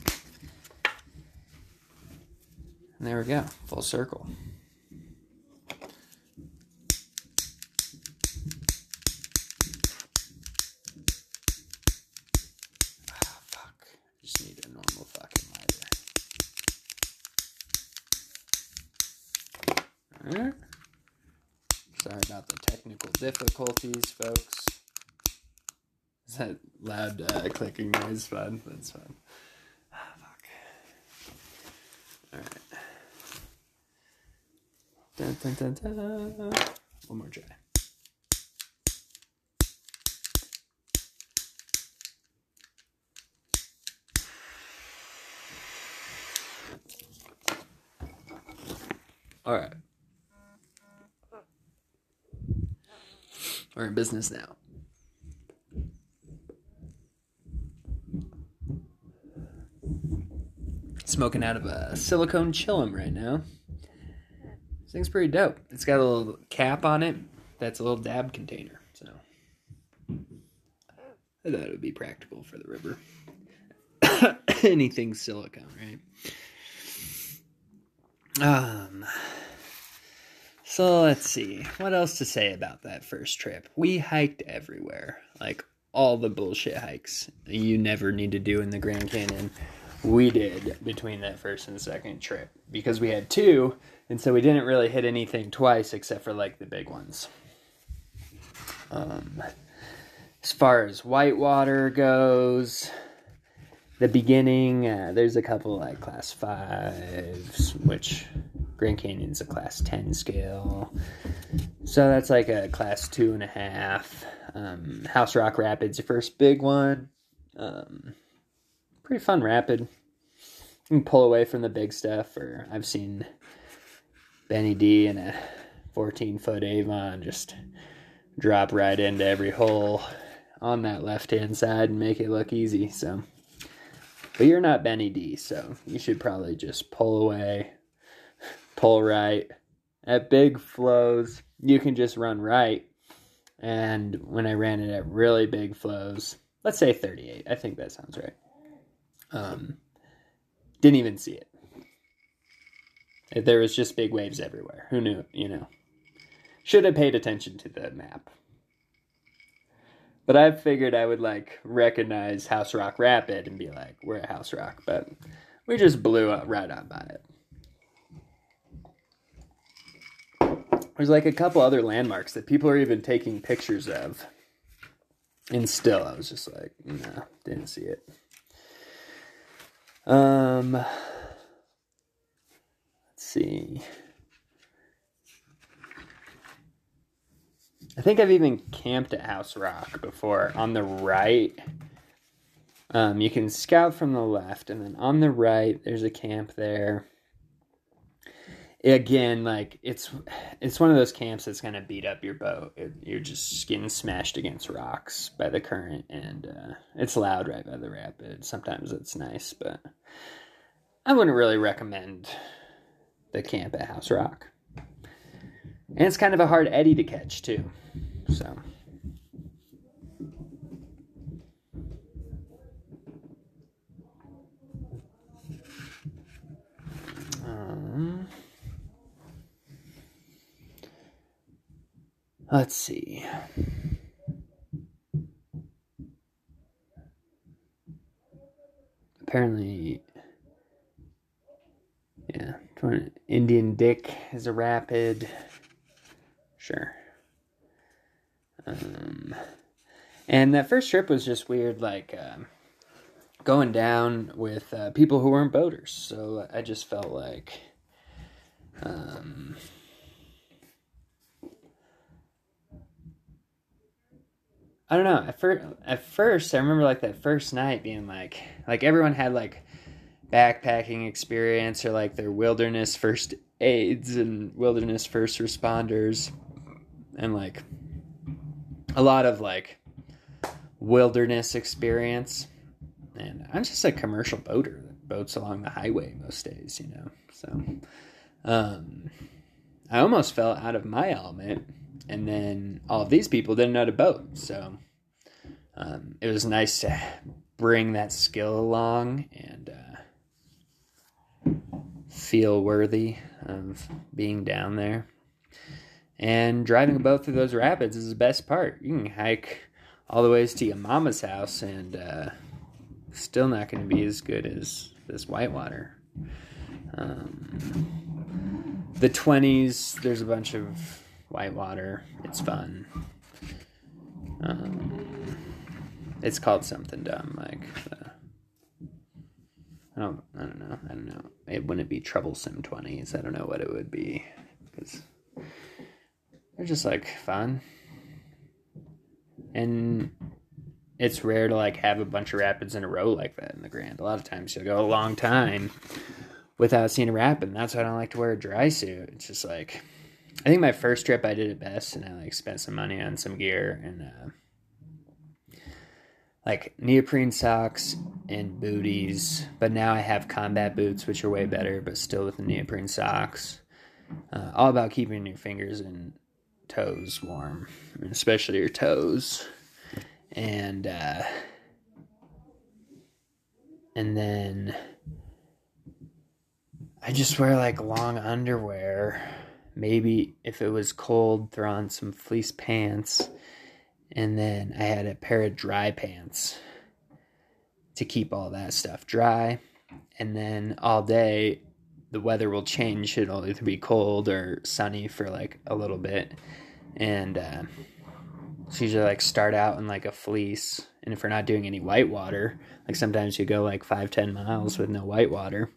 And there we go. Full circle. Ah, fuck. I just need a normal fucking lighter. Alright. Sorry about the technical difficulties, folks. Is that loud uh, clicking noise fun? That's fun. Ah, fuck. Alright. Dun, dun, dun, dun. One more try. Alright. We're in business now. Smoking out of a silicone chillum right now. This thing's pretty dope. It's got a little cap on it that's a little dab container. So I thought it would be practical for the river. Anything silicone, right? Um... So let's see, what else to say about that first trip? We hiked everywhere, like all the bullshit hikes you never need to do in the Grand Canyon. We did between that first and second trip because we had two, and so we didn't really hit anything twice except for like the big ones. Um, as far as Whitewater goes, the beginning, uh, there's a couple like class fives, which... Grand Canyon's a class ten scale, so that's like a class two and a half. Um, House Rock Rapids, your first big one. Um, pretty fun rapid. You can pull away from the big stuff, or I've seen Benny D in a fourteen-foot Avon just drop right into every hole on that left-hand side and make it look easy. So, but you're not Benny D, so you should probably just pull away. Pull right. At big flows, you can just run right. And when I ran it at really big flows, let's say thirty-eight. I think that sounds right. Um, didn't even see it. There was just big waves everywhere. Who knew, you know. Should have paid attention to the map. But I figured I would, like, recognize House Rock Rapid and be like, we're at House Rock. But we just blew up right on by it. There's like a couple other landmarks that people are even taking pictures of. And still, I was just like, no, didn't see it. Um, let's see. I think I've even camped at House Rock before. On the right, um, you can scout from the left, and then on the right, there's a camp there. Again, like, it's it's one of those camps that's going to beat up your boat. It, you're just getting smashed against rocks by the current, and uh, it's loud right by the rapid. Sometimes it's nice, but I wouldn't really recommend the camp at House Rock. And it's kind of a hard eddy to catch, too. So, um, let's see. Apparently, yeah, Indian Dick is a rapid. Sure. Um, and that first trip was just weird, like, um, going down with uh, people who weren't boaters. So I just felt like, um, I don't know. At, fir- at first, I remember, like, that first night being, like, like, everyone had, like, backpacking experience or, like, their wilderness first aids and wilderness first responders. And, like, a lot of, like, wilderness experience. And I'm just a commercial boater that boats along the highway most days, you know. So, um, I almost fell out of my element. And then all of these people didn't know how to boat. So, um, it was nice to bring that skill along and uh, feel worthy of being down there. And driving a boat through those rapids is the best part. You can hike all the ways to your mama's house, and uh, still not going to be as good as this whitewater. Um, the twenties, there's a bunch of whitewater. It's fun. Um, it's called something dumb, like the, I don't, I don't know, I don't know. It wouldn't be troublesome twenties. I don't know what it would be, because they're just, like, fun. And it's rare to, like, have a bunch of rapids in a row like that in the Grand. A lot of times you'll go a long time without seeing a rapid, and that's why I don't like to wear a dry suit. It's just, like, I think my first trip I did it best, and I, like, spent some money on some gear and, uh, like, neoprene socks and booties. But now I have combat boots, which are way better, but still with the neoprene socks. Uh, all about keeping your fingers and toes warm, especially your toes. And, uh, and then I just wear, like, long underwear. Maybe if it was cold, throw on some fleece pants. And then I had a pair of dry pants to keep all that stuff dry. And then all day, the weather will change. It'll either be cold or sunny for, like, a little bit. And uh, it's usually, like, start out in, like, a fleece. And if we're not doing any white water, like, sometimes you go, like, five, ten miles with no white water.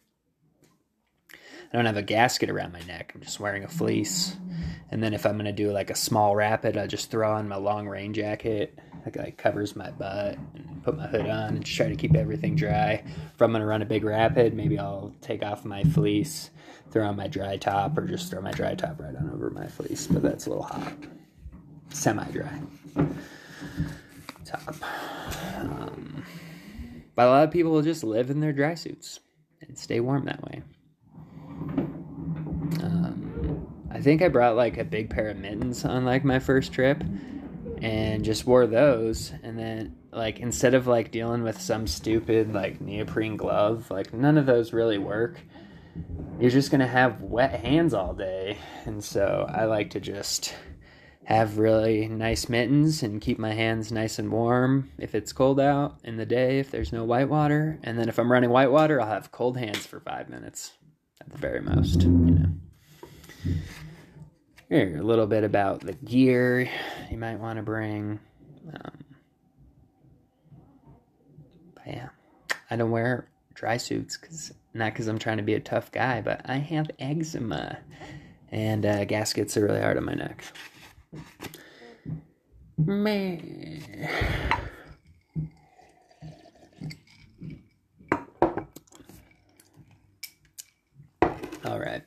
I don't have a gasket around my neck. I'm just wearing a fleece. And then if I'm going to do, like, a small rapid, I just throw on my long rain jacket that, like, covers my butt, and put my hood on and just try to keep everything dry. If I'm going to run a big rapid, maybe I'll take off my fleece, throw on my dry top, or just throw my dry top right on over my fleece. But that's a little hot. Semi-dry top. Um, but a lot of people will just live in their dry suits and stay warm that way. I think I brought, like, a big pair of mittens on, like, my first trip and just wore those. And then, like, instead of, like, dealing with some stupid, like, neoprene glove, like, none of those really work. You're just going to have wet hands all day. And so I like to just have really nice mittens and keep my hands nice and warm if it's cold out in the day, if there's no white water. And then if I'm running white water, I'll have cold hands for five minutes at the very most, you know. Here, a little bit about the gear you might want to bring. Um, but yeah, I don't wear dry suits, cause, not because I'm trying to be a tough guy, but I have eczema, and uh, gaskets are really hard on my neck. Man. All right.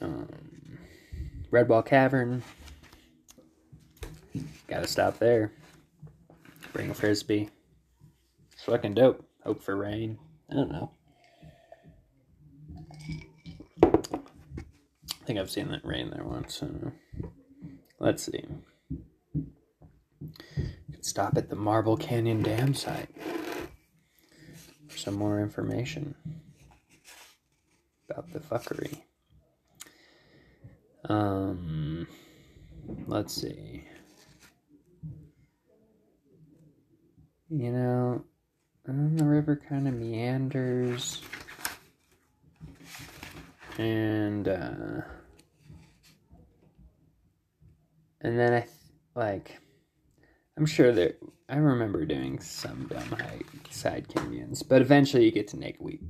Um, Red Wall Cavern. Gotta stop there. Bring a frisbee. It's fucking dope. Hope for rain. I don't know. I think I've seen that rain there once. I don't know. Let's see. Could stop at the Marble Canyon Dam site for some more information about the fuckery. Um, let's see. You know, um, the river kind of meanders, and uh, and then I th- like, I'm sure that I remember doing some dumb hike side canyons, but eventually you get to Nakeweep.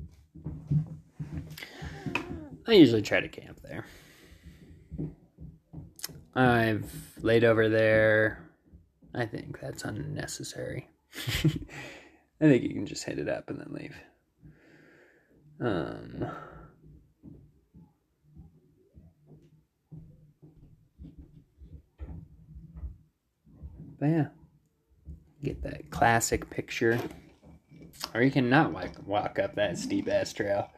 I usually try to camp there. I've laid over there. I think that's unnecessary. I think you can just hit it up and then leave. Um, but yeah, get that classic picture. Or you cannot walk, walk up that steep ass trail.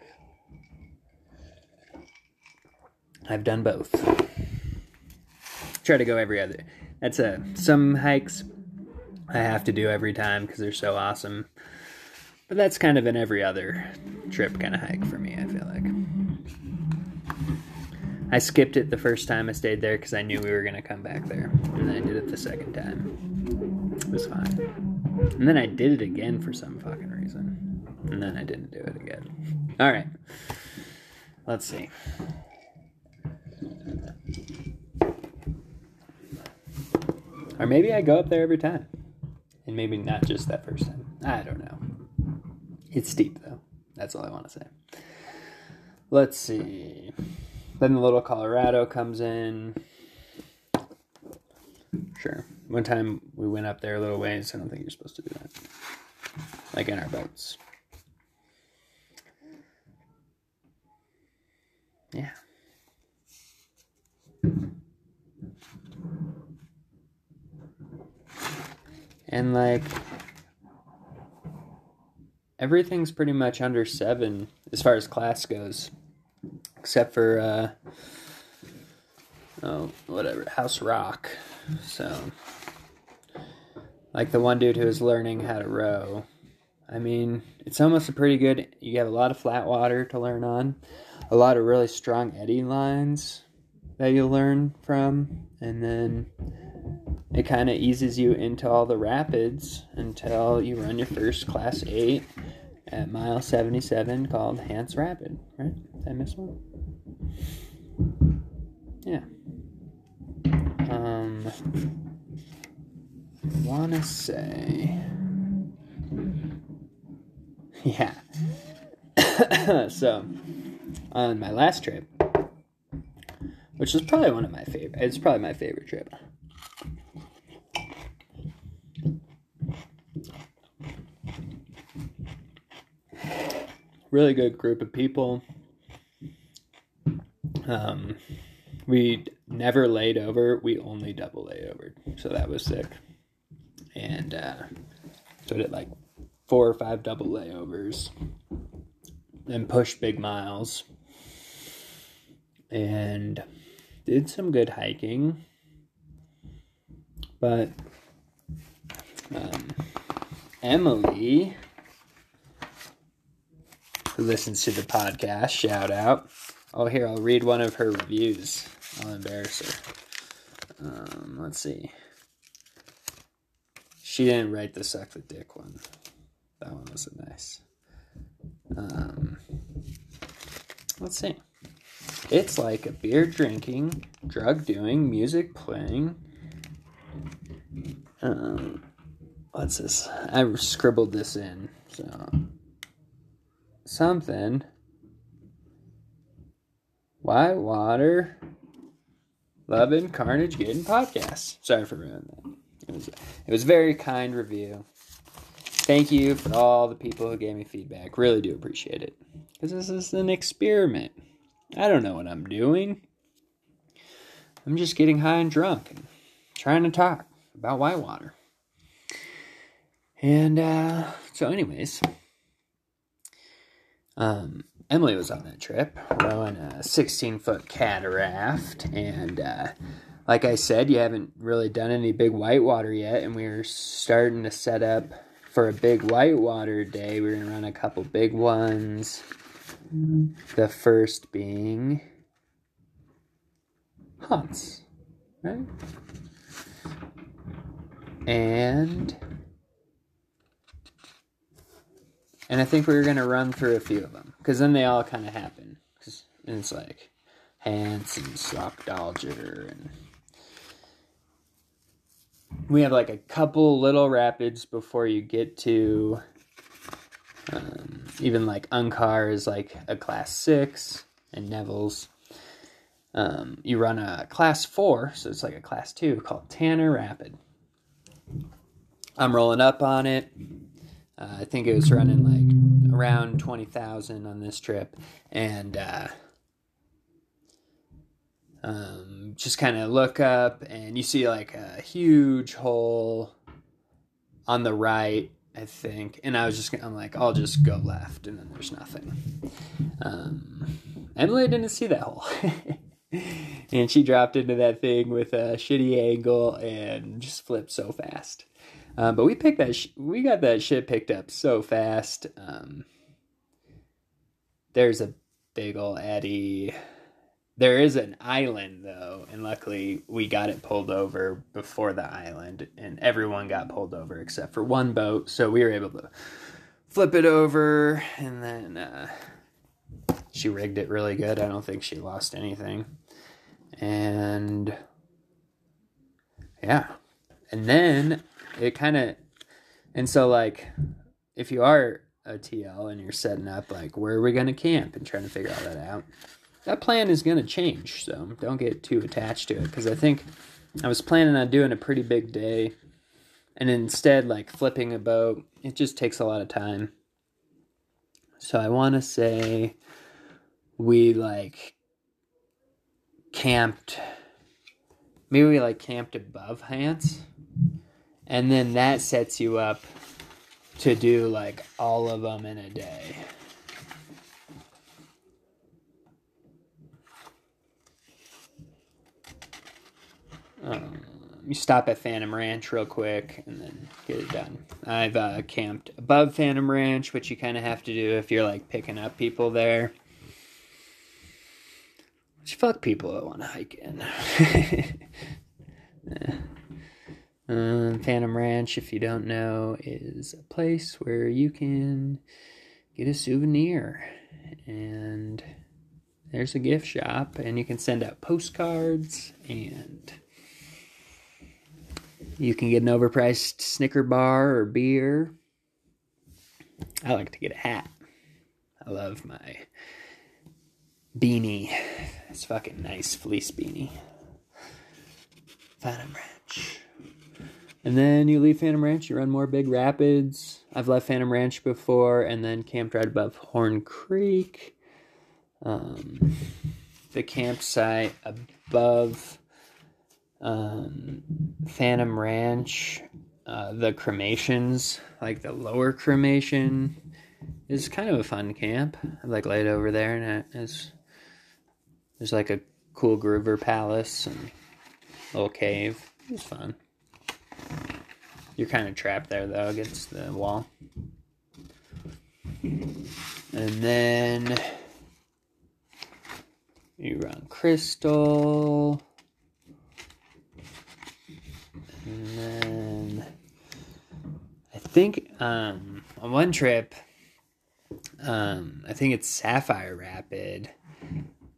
I've done both. Try to go every other. That's a some hikes I have to do every time because they're so awesome. But that's kind of an every other trip kind of hike for me, I feel like. I skipped it the first time I stayed there because I knew we were going to come back there. And then I did it the second time. It was fine. And then I did it again for some fucking reason. And then I didn't do it again. Alright. Let's see. Or maybe I go up there every time. And maybe not just that first time. I don't know. It's steep, though. That's all I want to say. Let's see. Then the Little Colorado comes in. Sure. One time we went up there a little ways. I don't think you're supposed to do that. Like in our boats. Yeah. And, like, everything's pretty much under seven as far as class goes. Except for, uh, oh, whatever, House Rock. So, like, the one dude who is learning how to row. I mean, it's almost a pretty good, you have a lot of flat water to learn on. A lot of really strong eddy lines that you'll learn from. And then it kind of eases you into all the rapids until you run your first class eight at mile seventy-seven called Hance Rapid, right? Did I miss one? Yeah. Um, I want to say... Yeah. So, on my last trip, which was probably one of my favorite... It's probably my favorite trip. Really good group of people. Um, we never laid over. We only double laid over. So that was sick. And uh, so did like four or five double layovers. And pushed big miles. And did some good hiking. But um, Emily... who listens to the podcast, shout out. Oh, here, I'll read one of her reviews. I'll embarrass her. Um, let's see. She didn't write the suck the dick one. That one wasn't nice. Um, let's see. It's like a beer drinking, drug doing, music playing. Um, what's this? I scribbled this in, so... Something. White water. Loving Carnage Gaiden Podcast. Sorry for ruining that. It was, it was a very kind review. Thank you for all the people who gave me feedback. Really do appreciate it. Because this is an experiment. I don't know what I'm doing. I'm just getting high and drunk and trying to talk about Whitewater. And, uh, so anyways, um, Emily was on that trip, rowing a sixteen-foot cat raft, and, uh, like I said, you haven't really done any big whitewater yet, and we were starting to set up for a big whitewater day. We were going to run a couple big ones, the first being Hance, right? And... And I think we were going to run through a few of them. Because then they all kind of happen. And it's like Hance and Sock Dolger. And we have like a couple little rapids before you get to... Um, even like Uncar is like a class six. And Neville's. Um, you run a class four. So it's like a class two called Tanner Rapid. I'm rolling up on it. Uh, I think it was running like around twenty thousand on this trip, and uh, um, just kind of look up and you see like a huge hole on the right, I think. And I was just, I'm like, I'll just go left, and then there's nothing. Um, Emily didn't see that hole, and she dropped into that thing with a shitty angle and just flipped so fast. Um, but we picked that. Sh- we got that shit picked up so fast. Um, there's a big ol' eddy. There is an island though, and luckily we got it pulled over before the island, and everyone got pulled over except for one boat. So we were able to flip it over, and then uh, she rigged it really good. I don't think she lost anything, and yeah, and then. It kind of, and so, like, if you are a T L and you're setting up, like, where are we going to camp and trying to figure all that out, that plan is going to change, so don't get too attached to it, because I think I was planning on doing a pretty big day, and instead, like, flipping a boat, it just takes a lot of time, so I want to say we, like, camped, maybe we, like, camped above Hance. And then that sets you up to do, like, all of them in a day. Um, you stop at Phantom Ranch real quick and then get it done. I've uh, camped above Phantom Ranch, which you kind of have to do if you're, like, picking up people there. Which, fuck people that want to hike in. Nah. Um, Phantom Ranch, if you don't know, is a place where you can get a souvenir, and there's a gift shop, and you can send out postcards, and you can get an overpriced Snicker bar or beer. I like to get a hat. I love my beanie. It's a fucking nice fleece beanie. Phantom Ranch. And then you leave Phantom Ranch, you run more big rapids. I've left Phantom Ranch before, and then camped right above Horn Creek. Um, the campsite above um, Phantom Ranch, uh, the cremations, like the lower cremation, is kind of a fun camp. I like laid over there, and it's, there's like a cool Groover palace and a little cave. It's fun. You're kind of trapped there, though, against the wall. And then you run Crystal. And then I think um, on one trip, um, I think it's Sapphire Rapid,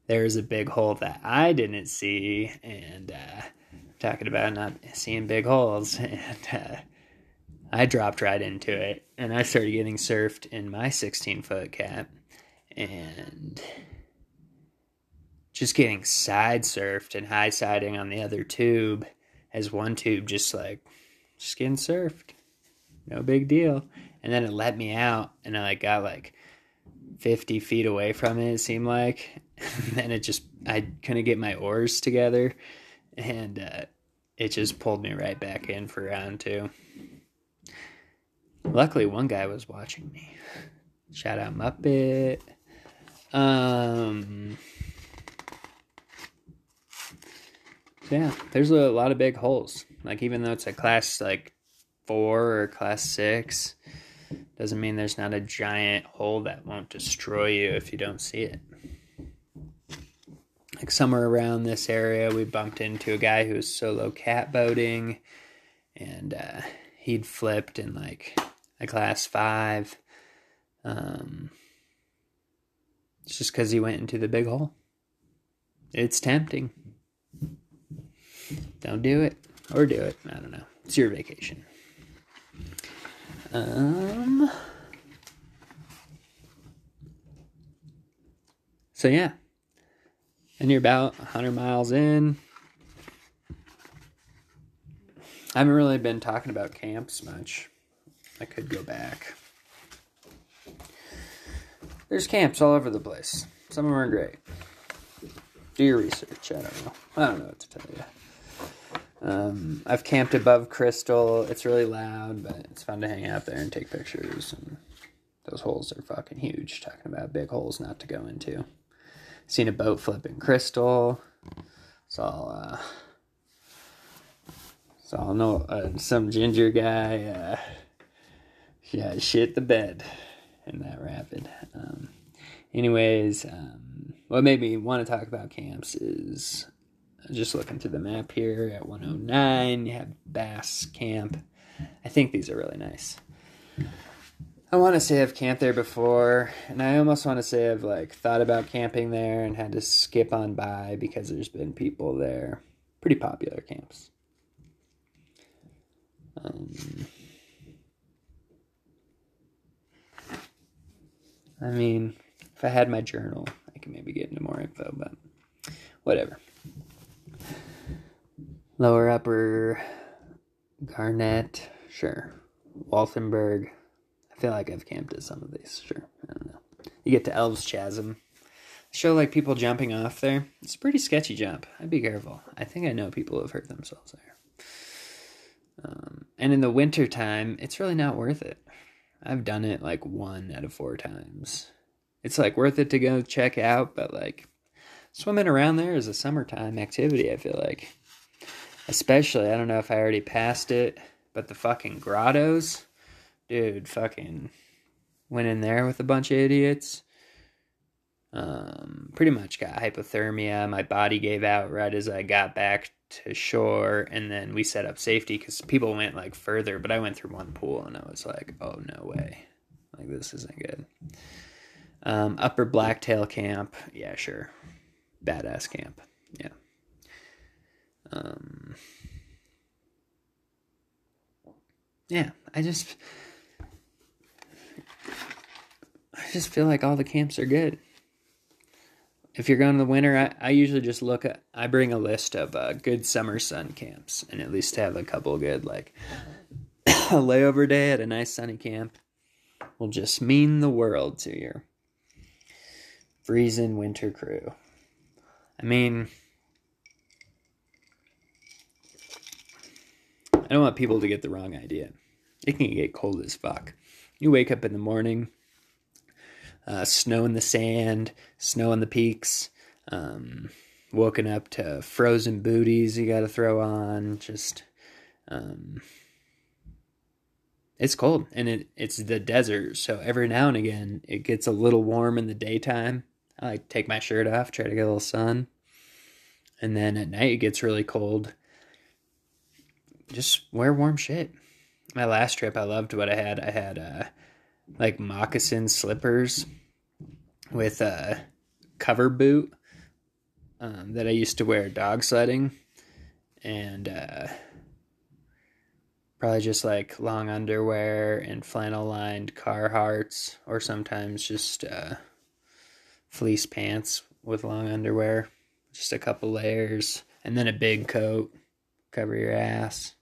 there was a big hole that I didn't see, and... Uh, talking about not seeing big holes, and uh, I dropped right into it, and I started getting surfed in my sixteen-foot cat, and just getting side surfed and high siding on the other tube as one tube, just like just getting surfed. No big deal. And then it let me out, and I like got like fifty feet away from it, it seemed like. And then it just, I couldn't get my oars together, and uh, it just pulled me right back in for round two. Luckily, one guy was watching me. Shout out Muppet. Um, yeah, there's a lot of big holes. Like, even though it's a class like four or class six, doesn't mean there's not a giant hole that won't destroy you if you don't see it. Like, somewhere around this area, we bumped into a guy who was solo cat boating, and uh, he'd flipped in like a class five. Um, it's just because he went into the big hole. It's tempting. Don't do it, or do it. I don't know. It's your vacation. Um. So yeah. And you're about one hundred miles in. I haven't really been talking about camps much. I could go back. There's camps all over the place. Some of them are great. Do your research. I don't know. I don't know what to tell you. Um, I've camped above Crystal. It's really loud, but it's fun to hang out there and take pictures. And those holes are fucking huge. Talking about big holes not to go into. Seen a boat flip in Crystal. Saw uh, saw no uh, some ginger guy. Uh, yeah, shit the bed in that rapid. Um, anyways, um, what made me want to talk about camps is just looking through the map here at one oh nine. You have Bass Camp. I think these are really nice. I want to say I've camped there before, and I almost want to say I've, like, thought about camping there and had to skip on by because there's been people there. Pretty popular camps. Um, I mean, if I had my journal, I could maybe get into more info, but whatever. Lower Upper, Garnett, sure. Walthenburg. I feel like I've camped at some of these, sure. I don't know. You get to Elves Chasm. Show, like, people jumping off there. It's a pretty sketchy jump. I'd be careful. I think I know people have hurt themselves there. Um, and in the wintertime, it's really not worth it. I've done it, like, one out of four times. It's, like, worth it to go check out, but, like, swimming around there is a summertime activity, I feel like. Especially, I don't know if I already passed it, but the fucking grottos... Dude, fucking went in there with a bunch of idiots. Um, pretty much got hypothermia. My body gave out right as I got back to shore. And then we set up safety because people went, like, further. But I went through one pool and I was like, oh, no way. Like, this isn't good. Um, Upper Blacktail Camp. Yeah, sure. Badass camp. Yeah. Um, yeah, I just... I just feel like all the camps are good. If you're going in the winter, I, I usually just look at... I bring a list of uh, good summer sun camps and at least have a couple good, like... a layover day at a nice sunny camp will just mean the world to your freezing winter crew. I mean... I don't want people to get the wrong idea. It can get cold as fuck. You wake up in the morning... Uh, snow in the sand, snow on the peaks, um, woken up to frozen booties you gotta throw on, just, um, it's cold, and it, it's the desert, so every now and again, it gets a little warm in the daytime. I like to take my shirt off, try to get a little sun, and then at night, it gets really cold. Just wear warm shit. My last trip, I loved what I had. I had, uh, like moccasin slippers with a cover boot um, that I used to wear dog sledding, and uh, probably just like long underwear and flannel lined Carhartts, or sometimes just uh, fleece pants with long underwear. just a couple layers, and then a big coat, cover your ass.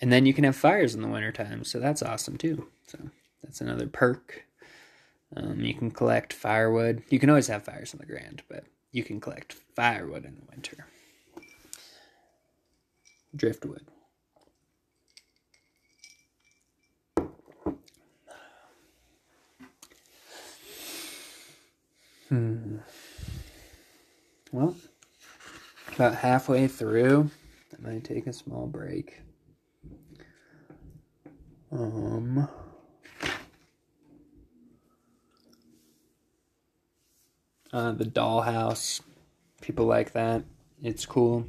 And then you can have fires in the wintertime, so that's awesome too. So that's another perk. Um, you can collect firewood. You can always have fires on the Grand, but you can collect firewood in the winter. Driftwood. Hmm. Well, about halfway through, I might take a small break. Um... Uh, the dollhouse, people like that. It's cool.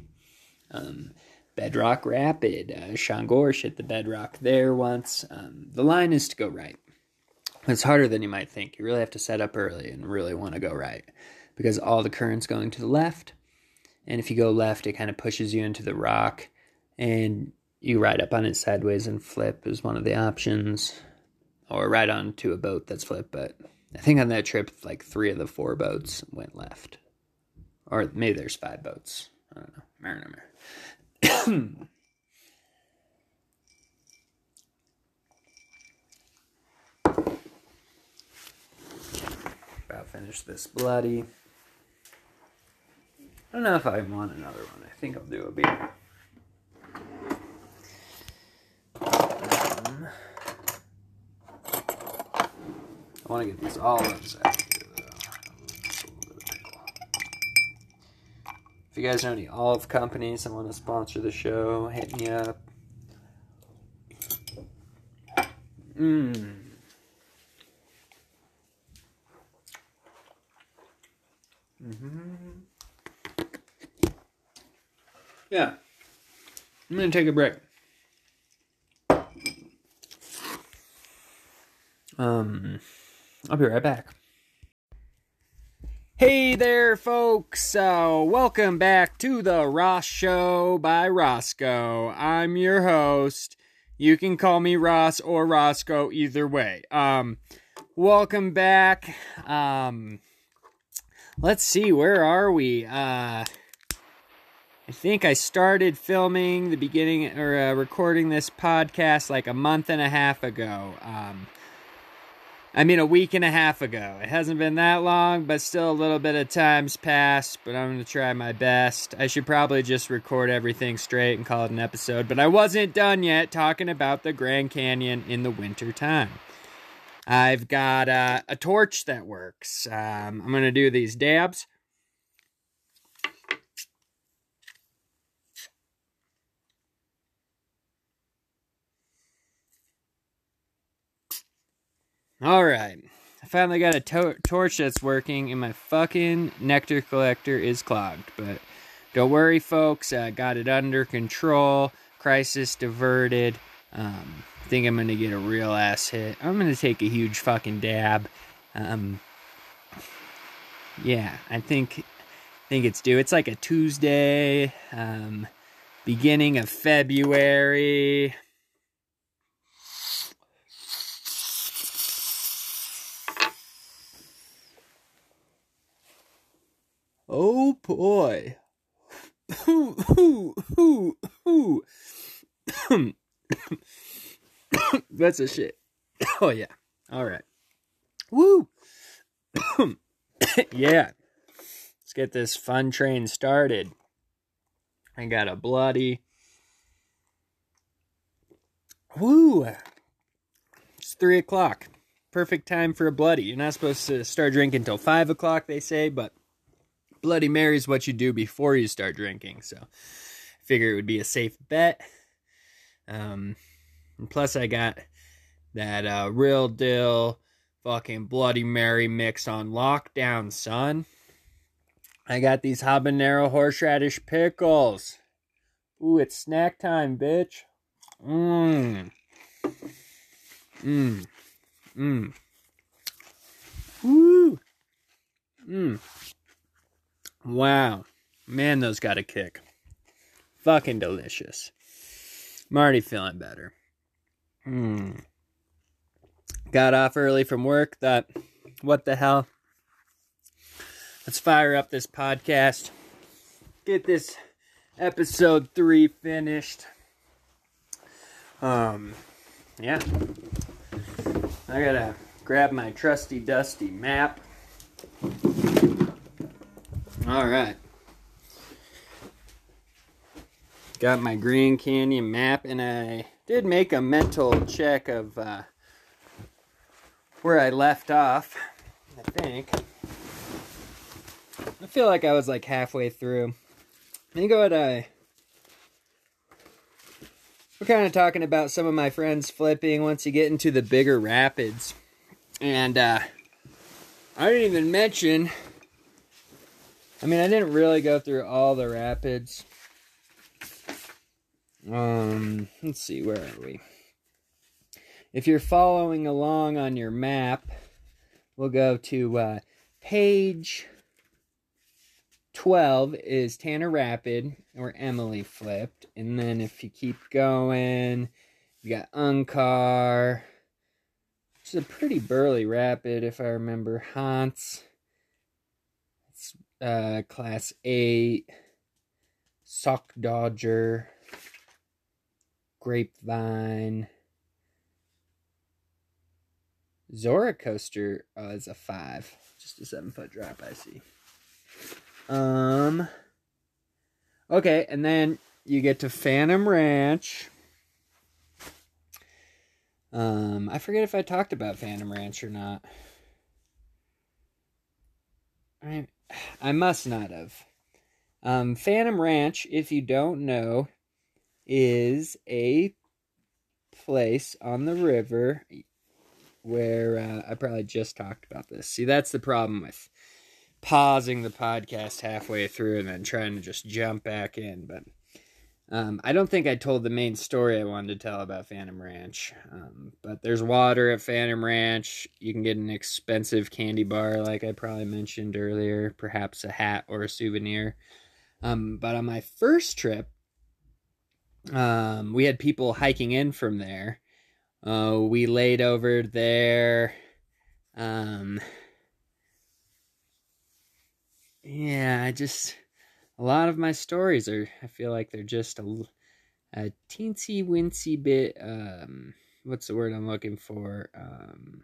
Um, Bedrock Rapid. Uh, Sean Gore hit the bedrock there once. Um, the line is to go right. It's harder than you might think. You really have to set up early and really want to go right, because all the current's going to the left. And if you go left, it kind of pushes you into the rock. And you ride up on it sideways and flip is one of the options. Or ride onto a boat that's flipped, but... I think on that trip, like three of the four boats went left. Or maybe there's five boats. I don't know. I don't remember. About finish this bloody. I don't know if I want another one. I think I'll do a beer. Um, I want to get these olives out of here, though. If you guys know any olive companies that want to sponsor the show, hit me up. Mmm. Mm-hmm. Yeah. I'm going to take a break. Um... I'll be right back. Hey there, folks. Uh, welcome back to the Ross Show by Roscoe. I'm your host. You can call me Ross or Roscoe, either way. Um, welcome back. Um, let's see, where are we? Uh, I think I started filming the beginning or uh, recording this podcast like a month and a half ago. Um, I mean, a week and a half ago. It hasn't been that long, but still a little bit of time's passed, but I'm going to try my best. I should probably just record everything straight and call it an episode, but I wasn't done yet talking about the Grand Canyon in the winter time. I've got uh, a torch that works. Um, I'm going to do these dabs. Alright, I finally got a to- torch that's working, and my fucking nectar collector is clogged. But don't worry, folks, I got it under control. Crisis diverted. Um, I think I'm going to get a real ass hit. I'm going to take a huge fucking dab. Um, yeah, I think, I think it's due. It's like a Tuesday, um, beginning of February. Oh boy. Hoo hoo hoo hoo. That's a shit. Oh yeah. All right. Woo. Yeah. Let's get this fun train started. I got a bloody. Woo. It's three o'clock. Perfect time for a bloody. You're not supposed to start drinking until five o'clock, they say, but Bloody Mary is what you do before you start drinking, so I figure it would be a safe bet. Um, and plus, I got that uh, Real Dill fucking Bloody Mary mix on lockdown, son. I got these habanero horseradish pickles. Ooh, it's snack time, bitch. Mmm. Mmm. Mmm. Woo. Mmm. Wow, man, those got a kick. Fucking delicious. I'm already feeling better. Mm. Got off early from work, thought, what the hell? Let's fire up this podcast. Get this episode three finished. Um, yeah. I gotta grab my trusty dusty map. Alright. Got my Grand Canyon map, and I did make a mental check of uh, where I left off, I think. I feel like I was like halfway through. I think what I... We're kind of talking about some of my friends flipping once you get into the bigger rapids. And uh, I didn't even mention... I mean, I didn't really go through all the rapids. Um, let's see, where are we? If you're following along on your map, we'll go to uh, page twelve is Tanner Rapid, where Emily flipped. And then if you keep going, you got Uncar, which is a pretty burly rapid, if I remember. Hance, it's uh, class eight, Sock Dodger, Grapevine, Zora Coaster oh, is a five. Just a seven foot drop, I see. Um. Okay, and then you get to Phantom Ranch. Um, I forget if I talked about Phantom Ranch or not. I I must not have. Um, Phantom Ranch, if you don't know, is a place on the river where uh, I probably just talked about this. See, that's the problem with pausing the podcast halfway through and then trying to just jump back in. But um, I don't think I told the main story I wanted to tell about Phantom Ranch. Um, but there's water at Phantom Ranch. You can get an expensive candy bar, like I probably mentioned earlier, perhaps a hat or a souvenir. Um, but on my first trip, Um, we had people hiking in from there. Uh, we laid over there. Um, yeah, I just, a lot of my stories are, I feel like they're just a, a teensy wincy bit, um, what's the word I'm looking for? Um,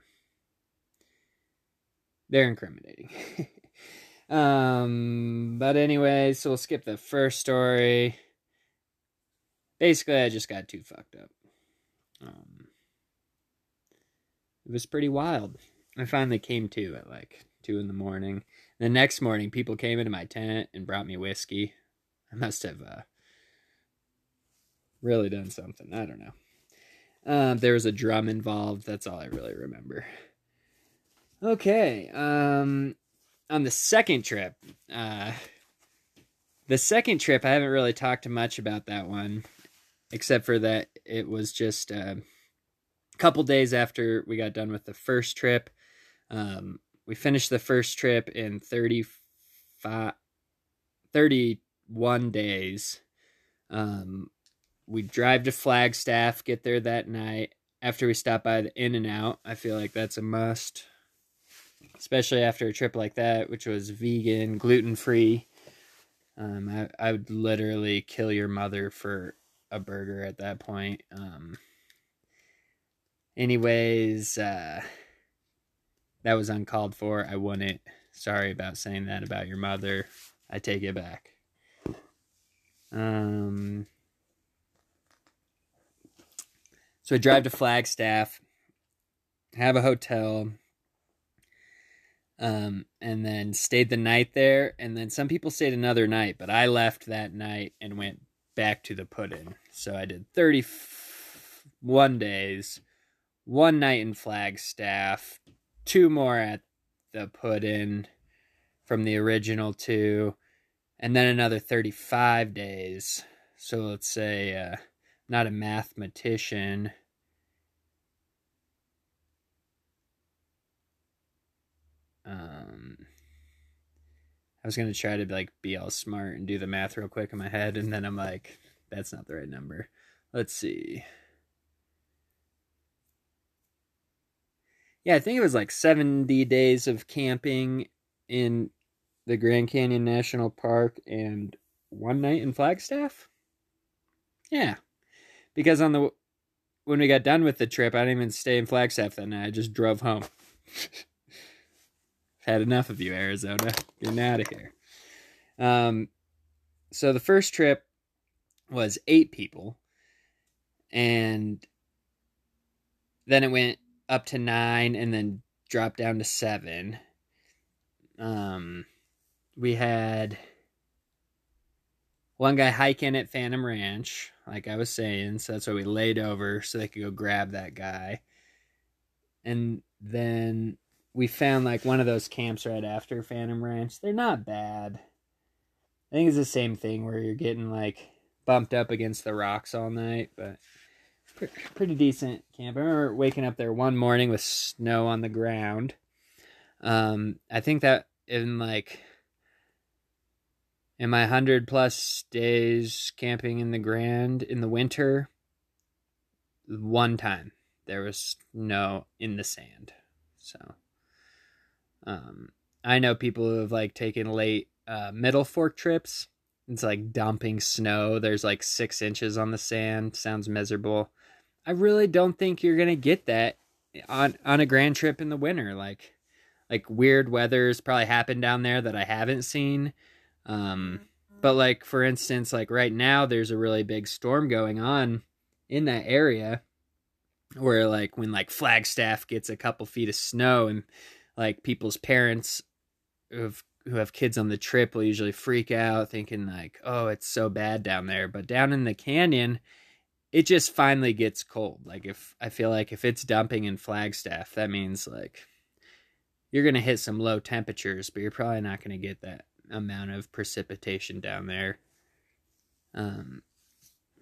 they're incriminating. um, but anyway, so we'll skip the first story. Basically, I just got too fucked up. Um, it was pretty wild. I finally came to at like two in the morning. The next morning, people came into my tent and brought me whiskey. I must have uh, really done something. I don't know. Uh, there was a drum involved. That's all I really remember. Okay. Um, on the second trip, uh, the second trip, I haven't really talked much about that one. Except for that, it was just a couple days after we got done with the first trip. Um, we finished the first trip in thirty-five, thirty-one days. Um, we drive to Flagstaff, get there that night. After we stop by the In-N-Out, I feel like that's a must. Especially after a trip like that, which was vegan, gluten-free. Um, I, I would literally kill your mother for a burger at that point. Um, anyways, uh, that was uncalled for. I wouldn't. Sorry about saying that about your mother. I take it back. Um, so I drive to Flagstaff, have a hotel, um, and then stayed the night there. And then some people stayed another night, but I left that night and went back to the Puddin. So I did thirty-one days, one night in Flagstaff, two more at the Puddin from the original two, and then another thirty-five days. So let's say, uh, not a mathematician. Um, I was going to try to like be all smart and do the math real quick in my head. And then I'm like, that's not the right number. Let's see. Yeah, I think it was like seventy days of camping in the Grand Canyon National Park, and one night in Flagstaff? Yeah. Because on the when we got done with the trip, I didn't even stay in Flagstaff that night. I just drove home. Had enough of you, Arizona. Getting out of here. Um, so the first trip was eight people. And then it went up to nine and then dropped down to seven. Um, we had one guy hiking at Phantom Ranch, like I was saying, so that's why we laid over so they could go grab that guy. And then we found like one of those camps right after Phantom Ranch. They're not bad. I think it's the same thing where you're getting like bumped up against the rocks all night, but pretty decent camp. I remember waking up there one morning with snow on the ground. Um, I think that in like in my hundred plus days camping in the Grand in the winter, one time there was snow in the sand. So, um, I know people who have like taken late uh, middle fork trips. It's like dumping snow. There's like six inches on the sand. Sounds miserable. I really don't think you're gonna get that on on a Grand trip in the winter. Like, like weird weather's probably happened down there that I haven't seen. Um, but like for instance, like right now there's a really big storm going on in that area, where like when like Flagstaff gets a couple feet of snow, and like people's parents have who have kids on the trip will usually freak out thinking like, oh, it's so bad down there. But down in the canyon, it just finally gets cold. Like if I feel like if it's dumping in Flagstaff, that means like you're going to hit some low temperatures, but you're probably not going to get that amount of precipitation down there. Um,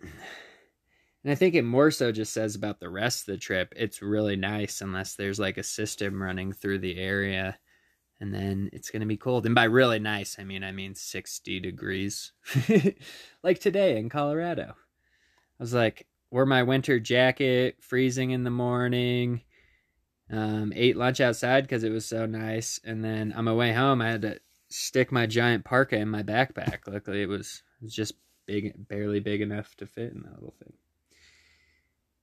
and I think it more so just says about the rest of the trip. It's really nice unless there's like a system running through the area. And then it's going to be cold. And by really nice, I mean, I mean sixty degrees. Like today in Colorado. I was like, wore my winter jacket, freezing in the morning. Um, ate lunch outside because it was so nice. And then on my way home, I had to stick my giant parka in my backpack. Luckily, it was, it was just big, barely big enough to fit in that little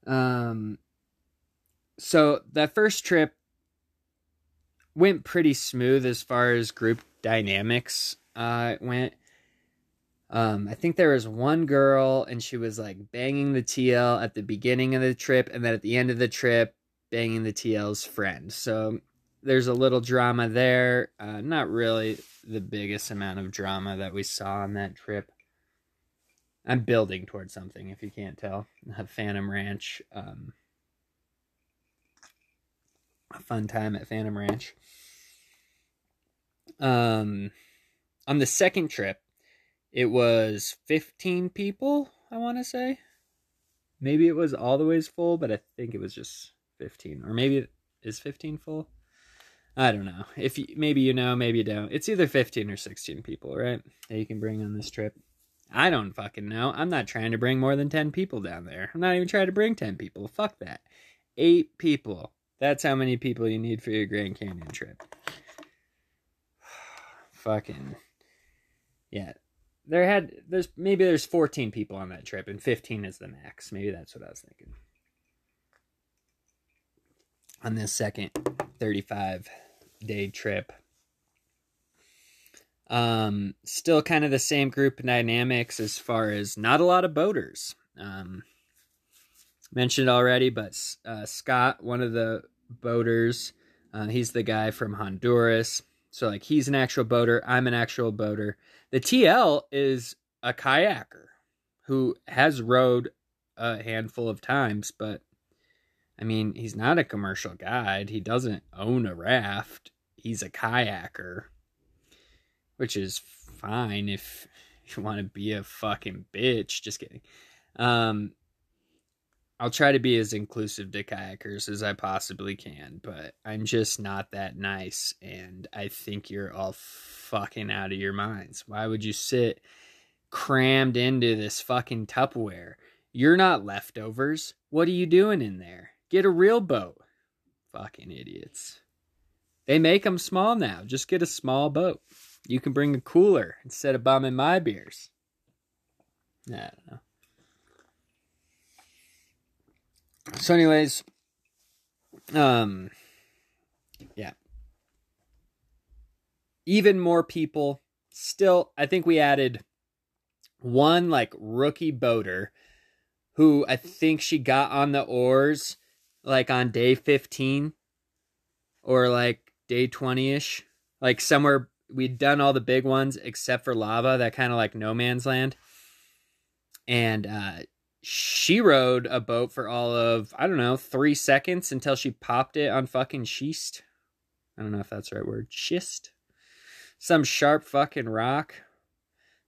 thing. Um, so that first trip went pretty smooth as far as group dynamics uh, went. Um, I think there was one girl, and she was like banging the T L at the beginning of the trip, and then at the end of the trip, banging the T L's friend. So there's a little drama there. Uh, not really the biggest amount of drama that we saw on that trip. I'm building towards something, if you can't tell. I have Phantom Ranch. Um, a fun time at Phantom Ranch. Um, on the second trip, it was fifteen people, I want to say. Maybe it was all the ways full, but I think it was just fifteen. Or maybe it is fifteen full? I don't know. If you, maybe you know, maybe you don't. It's either fifteen or sixteen people, right, that you can bring on this trip. I don't fucking know. I'm not trying to bring more than ten people down there. I'm not even trying to bring ten people. Fuck that. Eight people. That's how many people you need for your Grand Canyon trip. Fucking. Yeah. There had, there's, maybe there's fourteen people on that trip and fifteen is the max. Maybe that's what I was thinking. On this second thirty-five day trip. Um, still kind of the same group dynamics as far as not a lot of boaters. Um, Mentioned already, but uh, Scott, one of the boaters, uh, he's the guy from Honduras. So, like, he's an actual boater. I'm an actual boater. The T L is a kayaker who has rowed a handful of times, but, I mean, he's not a commercial guide. He doesn't own a raft. He's a kayaker, which is fine if you want to be a fucking bitch. Just kidding. Um... I'll try to be as inclusive to kayakers as I possibly can, but I'm just not that nice, and I think you're all fucking out of your minds. Why would you sit crammed into this fucking Tupperware? You're not leftovers. What are you doing in there? Get a real boat. Fucking idiots. They make them small now. Just get a small boat. You can bring a cooler instead of bombing my beers. I don't know. So anyways, um, yeah. Even more people. Still, I think we added one, like, rookie boater who I think she got on the oars, like, on day fifteen or, like, day twenty-ish. Like, somewhere we'd done all the big ones except for Lava, that kind of, like, no man's land. And uh, she rode a boat for all of, I don't know, three seconds until she popped it on fucking schist. I don't know if that's the right word. Schist. Some sharp fucking rock.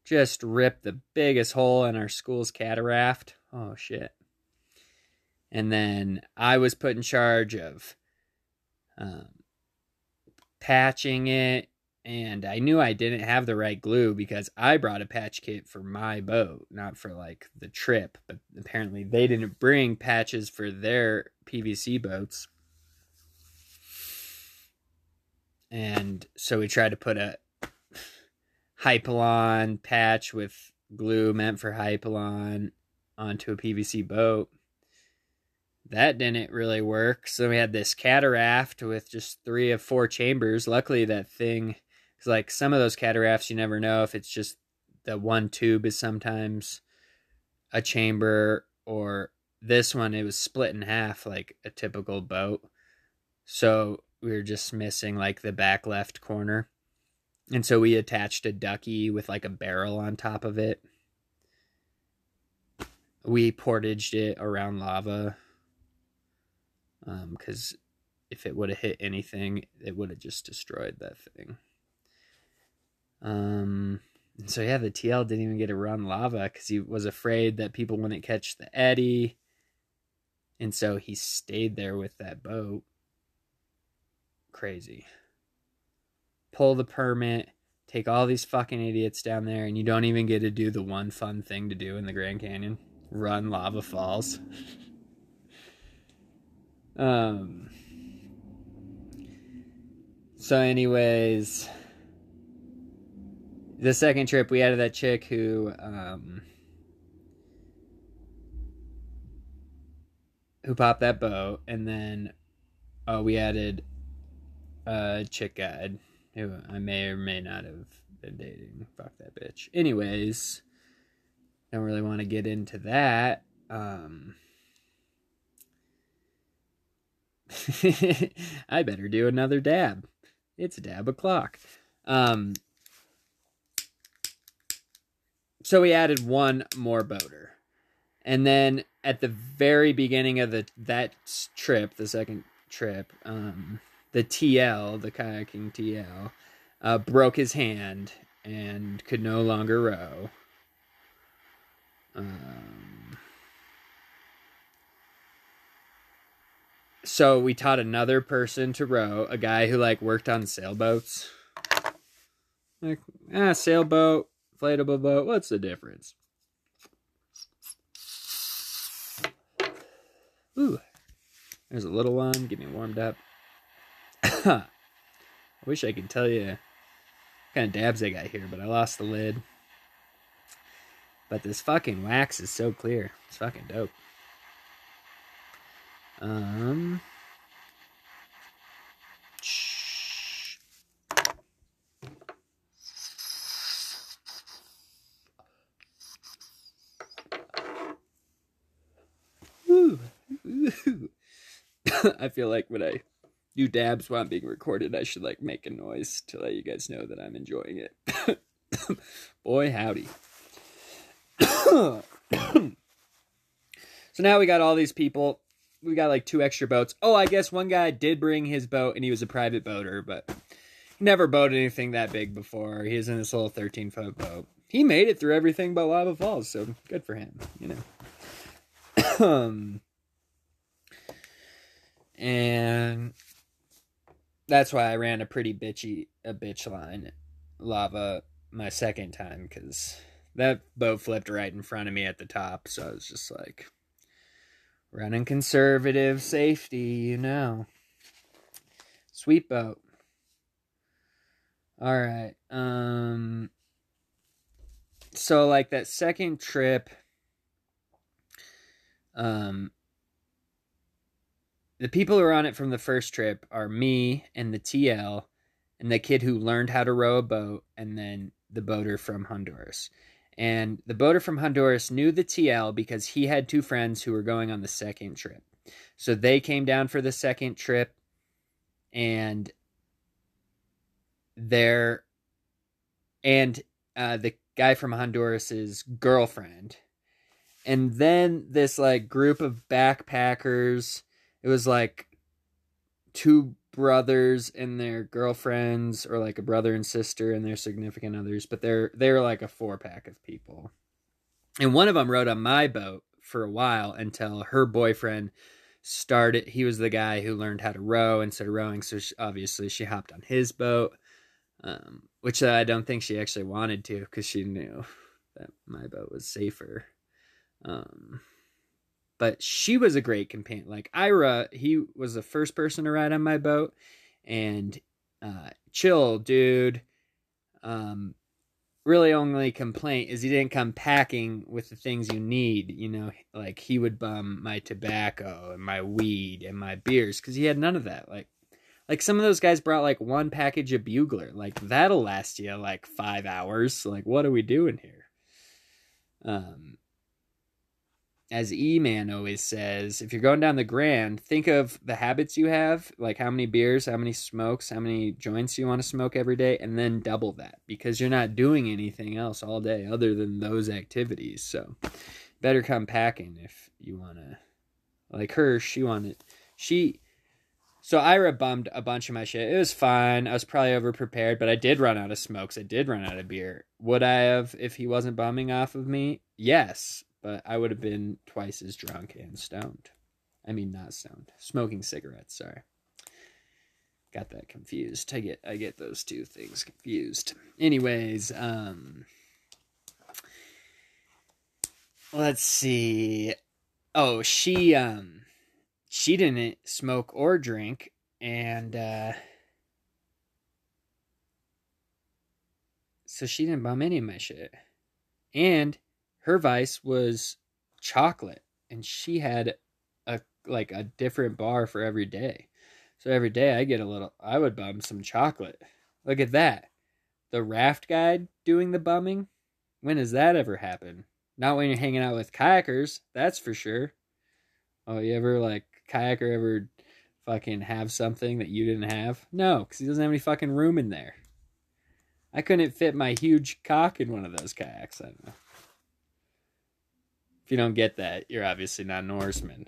Just ripped the biggest hole in our school's cataract. Oh, shit. And then I was put in charge of um, patching it. And I knew I didn't have the right glue because I brought a patch kit for my boat, not for, like, the trip. But apparently they didn't bring patches for their P V C boats. And so we tried to put a Hypalon patch with glue meant for Hypalon onto a P V C boat. That didn't really work. So we had this cataract with just three of four chambers. Luckily, that thing... It's like some of those cataracts, you never know if it's just the one tube is sometimes a chamber, or this one, it was split in half like a typical boat. So we were just missing like the back left corner. And so we attached a ducky with like a barrel on top of it. We portaged it around Lava. Um, 'cause if it would have hit anything, it would have just destroyed that thing. Um, and so yeah, the T L didn't even get to run Lava because he was afraid that people wouldn't catch the eddy. And so he stayed there with that boat. Crazy. Pull the permit, take all these fucking idiots down there, and you don't even get to do the one fun thing to do in the Grand Canyon. Run Lava Falls. um. So anyways... The second trip, we added that chick who, um, who popped that boat, and then, oh, we added a chick guide who I may or may not have been dating. Fuck that bitch. Anyways, don't really want to get into that. Um, I better do another dab. It's a dab o'clock. Um. So we added one more boater. And then at the very beginning of the that trip, the second trip, um, the T L, the kayaking T L, uh, broke his hand and could no longer row. Um, so we taught another person to row, a guy who, like, worked on sailboats. Like, ah, sailboat. Inflatable boat, what's the difference? Ooh, there's a little one, get me warmed up. I wish I could tell you what kind of dabs I got here, but I lost the lid. But this fucking wax is so clear, it's fucking dope. Um... I feel like when I do dabs while I'm being recorded, I should, like, make a noise to let you guys know that I'm enjoying it. Boy, howdy. So now we got all these people. We got, like, two extra boats. Oh, I guess one guy did bring his boat, and he was a private boater, but never boated anything that big before. He was in this little thirteen-foot boat. He made it through everything but Lava Falls, so good for him, you know. Um... And that's why I ran a pretty bitchy, a bitch line Lava my second time, because that boat flipped right in front of me at the top. So I was just like, running conservative safety, you know. Sweet boat. All right. Um, so, like, that second trip, um, the people who are on it from the first trip are me and the T L and the kid who learned how to row a boat, and then the boater from Honduras. And the boater from Honduras knew the T L because he had two friends who were going on the second trip. So they came down for the second trip, and their and uh, the guy from Honduras's girlfriend. And then this, like, group of backpackers, it was like two brothers and their girlfriends, or like a brother and sister and their significant others, but they're they're like a four pack of people. And one of them rode on my boat for a while until her boyfriend started. He was the guy who learned how to row and started rowing, so she, obviously she hopped on his boat, um which I don't think she actually wanted to, because she knew that my boat was safer. um But she was a great companion. Like, Ira, he was the first person to ride on my boat. And uh, chill, dude. Um, really only complaint is he didn't come packing with the things you need. You know, like, he would bum my tobacco and my weed and my beers, because he had none of that. Like, like some of those guys brought, like, one package of Bugler. Like, that'll last you, like, five hours. Like, what are we doing here? Um... As E-Man always says, if you're going down the Grand, think of the habits you have, like how many beers, how many smokes, how many joints you want to smoke every day, and then double that, because you're not doing anything else all day other than those activities. So better come packing if you want to. Like her, she wanted, she, so Ira bummed a bunch of my shit. It was fine. I was probably overprepared, but I did run out of smokes. I did run out of beer. Would I have if he wasn't bumming off of me? Yes. But I would have been twice as drunk and stoned. I mean, not stoned. Smoking cigarettes, sorry. Got that confused. I get I get those two things confused. Anyways, um... let's see. Oh, she, um... she didn't smoke or drink, and, uh... so she didn't bum any of my shit. And her vice was chocolate, and she had a like a different bar for every day. So every day I get a little, I would bum some chocolate. Look at that. The raft guide doing the bumming. When does that ever happen? Not when you're hanging out with kayakers, that's for sure. Oh, you ever like kayaker ever fucking have something that you didn't have? No, because he doesn't have any fucking room in there. I couldn't fit my huge cock in one of those kayaks. I don't know. If you don't get that, you're obviously not a Norseman.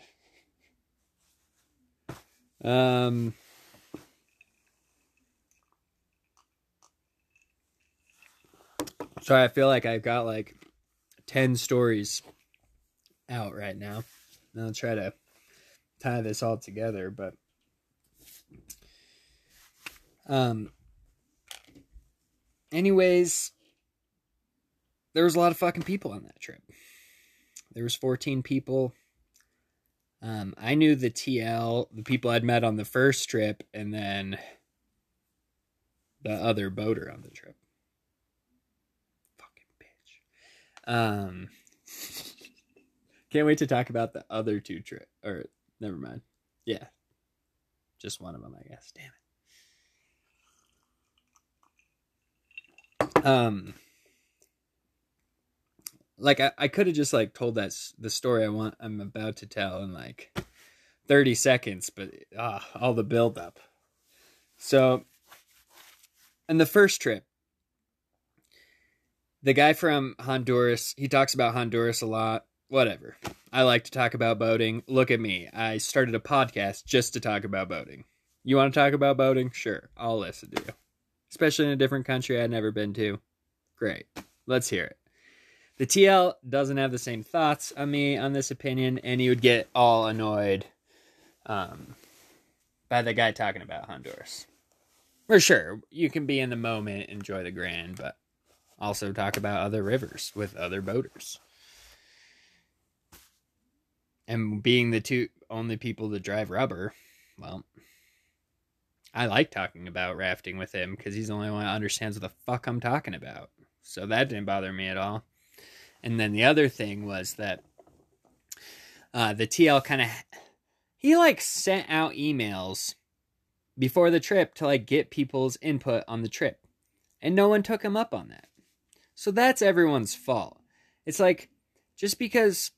Um, sorry, I feel like I've got like ten stories out right now. And I'll try to tie this all together, but um, anyways, there was a lot of fucking people on that trip. There was fourteen people. Um, I knew the T L, the people I'd met on the first trip, and then the other boater on the trip. Fucking bitch. Um, can't wait to talk about the other two trips. Or, never mind. Yeah. Just one of them, I guess. Damn it. Um... Like, I, I could have just, like, told that the story I want, I'm about to tell in, like, thirty seconds, but uh, all the buildup. So, on the first trip, the guy from Honduras, he talks about Honduras a lot. Whatever. I like to talk about boating. Look at me. I started a podcast just to talk about boating. You want to talk about boating? Sure. I'll listen to you. Especially in a different country I'd never been to. Great. Let's hear it. The T L doesn't have the same thoughts on me on this opinion, and he would get all annoyed um, by the guy talking about Honduras. For sure, you can be in the moment, enjoy the Grand, but also talk about other rivers with other boaters. And being the two only people that drive rubber, well, I like talking about rafting with him because he's the only one that understands what the fuck I'm talking about. So that didn't bother me at all. And then the other thing was that uh, the T L kind of, he like sent out emails before the trip to like get people's input on the trip. And no one took him up on that. So that's everyone's fault. It's like, just because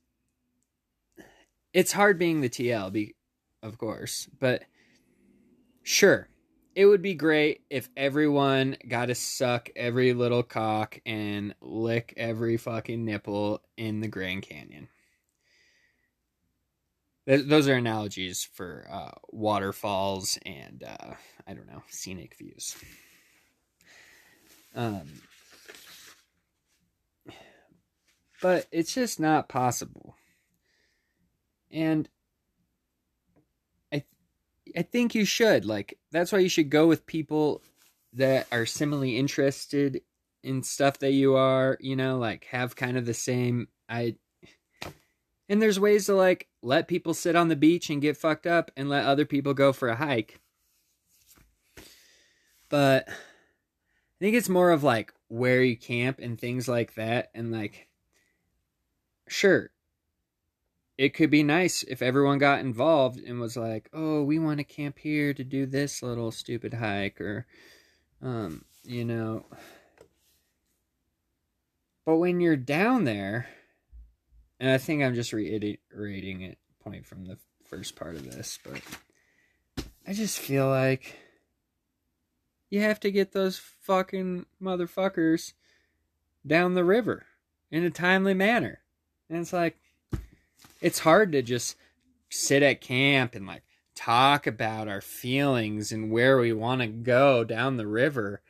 it's hard being the T L, be, of course, but sure, it would be great if everyone got to suck every little cock and lick every fucking nipple in the Grand Canyon. Th- those are analogies for uh, waterfalls and, uh, I don't know, scenic views. Um, but it's just not possible. And I think you should, like, that's why you should go with people that are similarly interested in stuff that you are, you know, like have kind of the same, I, and there's ways to like, let people sit on the beach and get fucked up and let other people go for a hike. But I think it's more of like where you camp and things like that. And like, sure, it could be nice if everyone got involved and was like, oh, we want to camp here to do this little stupid hike or, um, you know. But when you're down there, and I think I'm just reiterating it point from the first part of this, but I just feel like you have to get those fucking motherfuckers down the river in a timely manner. And it's like, it's hard to just sit at camp and like talk about our feelings and where we want to go down the river.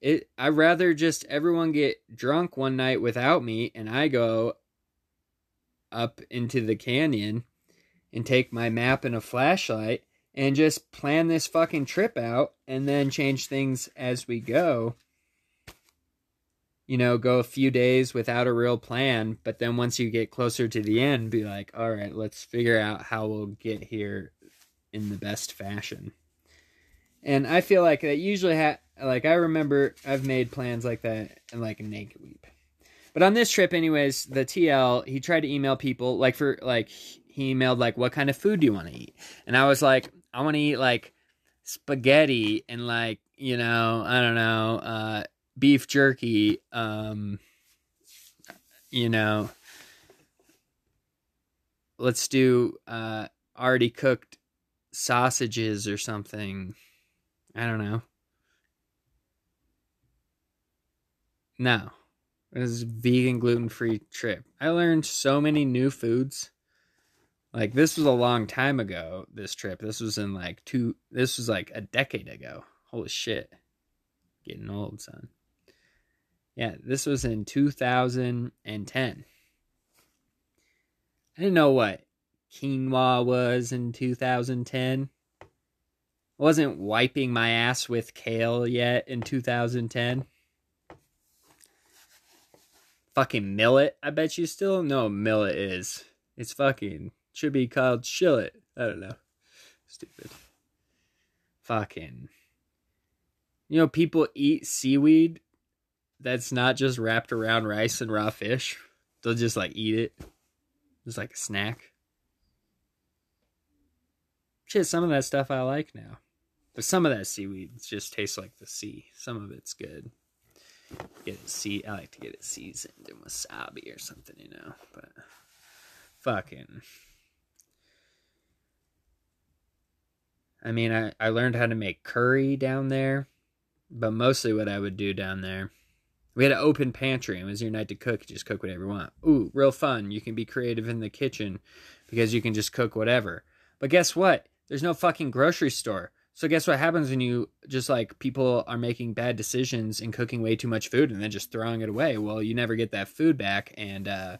It, I'd rather just everyone get drunk one night without me and I go up into the canyon and take my map and a flashlight and just plan this fucking trip out and then change things as we go. You know, go a few days without a real plan, but then once you get closer to the end, be like, all right, let's figure out how we'll get here in the best fashion. And I feel like that usually, ha- like, I remember I've made plans like that and like Naked Weep. But on this trip, anyways, the T L, he tried to email people, like, for, like, he emailed, like, what kind of food do you want to eat? And I was like, I want to eat, like, spaghetti and, like, you know, I don't know, uh, beef jerky, um, you know, let's do, uh, already cooked sausages or something. I don't know. No, it was a vegan, gluten-free trip. I learned so many new foods. Like, this was a long time ago, this trip. This was in like two, this was like a decade ago. Holy shit. Getting old, son. Yeah, this was in two thousand ten. I didn't know what quinoa was in two thousand ten. I wasn't wiping my ass with kale yet in two thousand ten. Fucking millet. I bet you still know millet is. It's fucking, should be called shillet. I don't know. Stupid. Fucking. You know, people eat seaweed that's not just wrapped around rice and raw fish. They'll just, like, eat it. Just like a snack. Shit, some of that stuff I like now. But some of that seaweed just tastes like the sea. Some of it's good. Get it sea- I like to get it seasoned in wasabi or something, you know. But fucking. I mean, I, I learned how to make curry down there. But mostly what I would do down there, we had an open pantry, and it was your night to cook. Just cook whatever you want. Ooh, real fun. You can be creative in the kitchen because you can just cook whatever. But guess what? There's no fucking grocery store. So guess what happens when you just, like, people are making bad decisions and cooking way too much food and then just throwing it away? Well, you never get that food back, and uh,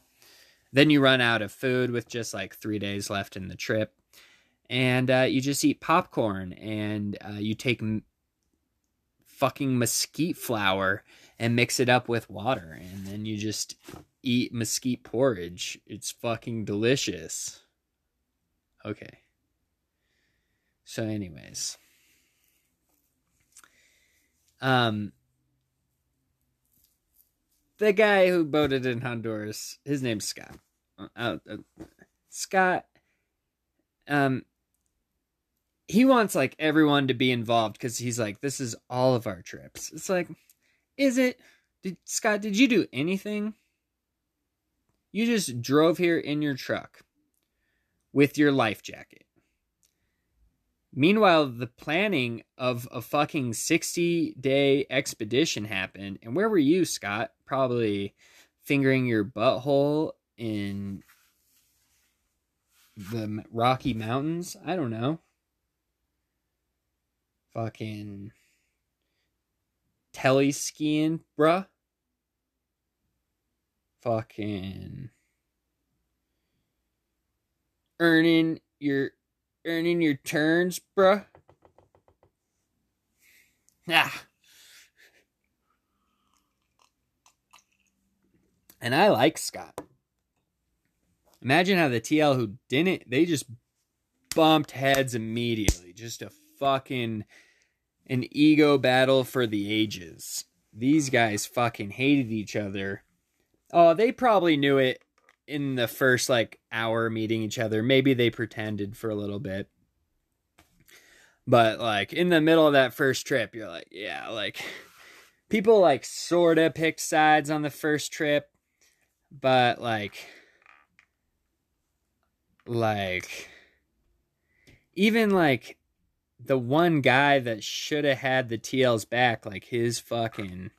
then you run out of food with just, like, three days left in the trip. And uh, you just eat popcorn, and uh, you take m- fucking mesquite flour and mix it up with water, and then you just eat mesquite porridge. It's fucking delicious. Okay. So anyways, Um, the guy who boated in Honduras, his name's Scott. Uh, uh, Scott, um, he wants like everyone to be involved because he's like, this is all of our trips. It's like, is it? Did Scott? Did you do anything? You just drove here in your truck with your life jacket. Meanwhile, the planning of a fucking sixty-day expedition happened. And where were you, Scott? Probably fingering your butthole in the Rocky Mountains? I don't know. Fucking teleskiing, bruh. Fucking earning your... Earning your turns, bruh. Ah. And I like Scott. Imagine how the T L who didn't, they just bumped heads immediately. Just a fucking, an ego battle for the ages. These guys fucking hated each other. Oh, they probably knew it. In the first, like, hour meeting each other. Maybe they pretended for a little bit. But, like, in the middle of that first trip, you're like, yeah, like... People, like, sort of picked sides on the first trip. But, like... Like... Even, like, the one guy that should have had the T L's back, like, his fucking...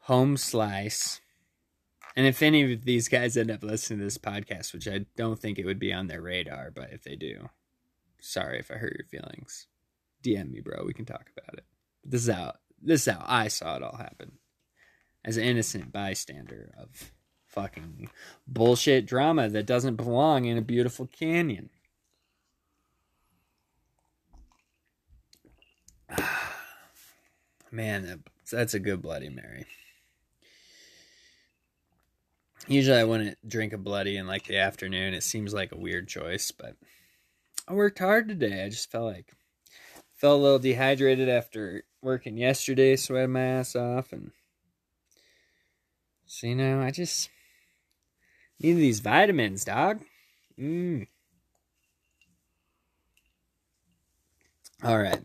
home slice... And if any of these guys end up listening to this podcast, which I don't think it would be on their radar, but if they do, sorry if I hurt your feelings. D M me, bro. We can talk about it. This is how, this is how I saw it all happen. As an innocent bystander of fucking bullshit drama that doesn't belong in a beautiful canyon. Man, that's a good Bloody Mary. Usually I wouldn't drink a Bloody in, like, the afternoon. It seems like a weird choice, but I worked hard today. I just felt like, felt a little dehydrated after working yesterday, sweating my ass off, and so, you know, I just need these vitamins, dog. Mmm. All right.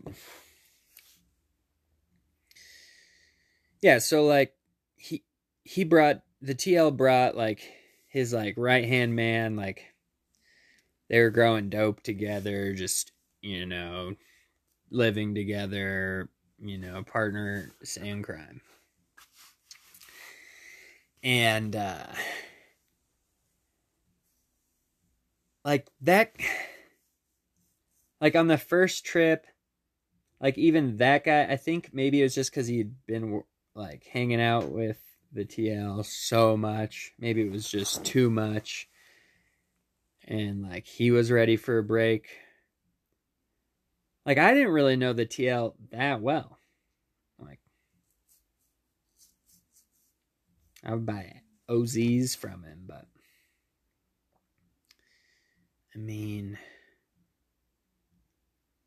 Yeah, so, like, he, he brought... The T L brought, like, his, like, right-hand man, like, they were growing dope together, just, you know, living together, you know, partner in crime. And, uh, like, that, like, on the first trip, like, even that guy, I think maybe it was just because he'd been, like, hanging out with the T L so much. Maybe it was just too much. And, like, he was ready for a break. Like, I didn't really know the T L that well. Like, I would buy O Zs from him, but... I mean...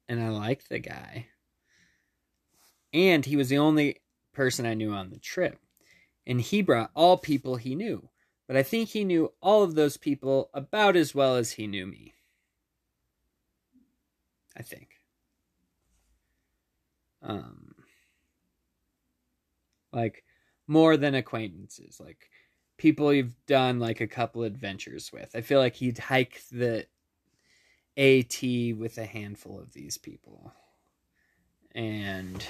And I liked the guy. And he was the only person I knew on the trip. And he brought all people he knew. But I think he knew all of those people about as well as he knew me. I think. Um, like, more than acquaintances. Like, people you've done, like, a couple adventures with. I feel like he'd hike the AT with a handful of these people. And...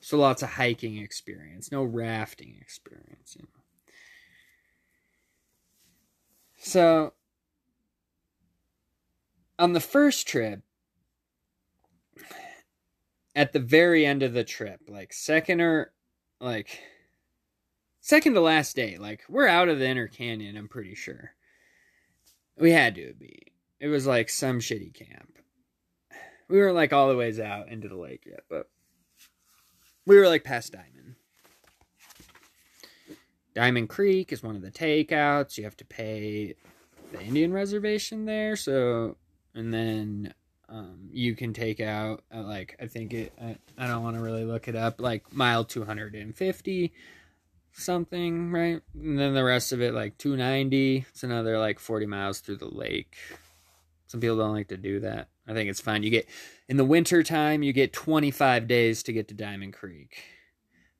so lots of hiking experience, no rafting experience, you know. So, on the first trip, at the very end of the trip, like second or, like, second to last day, like, we're out of the inner canyon, I'm pretty sure. We had to be. It was like some shitty camp. We weren't like all the ways out into the lake yet, but. We were, like, past Diamond. Diamond Creek is one of the takeouts. You have to pay the Indian reservation there, so... And then um, you can take out, uh, like, I think it, I, I don't want to really look it up, like, mile two hundred fifty something, right? And then the rest of it, like, two ninety. It's another, like, forty miles through the lake. Some people don't like to do that. I think it's fine. You get, in the winter time, you get twenty-five days to get to Diamond Creek.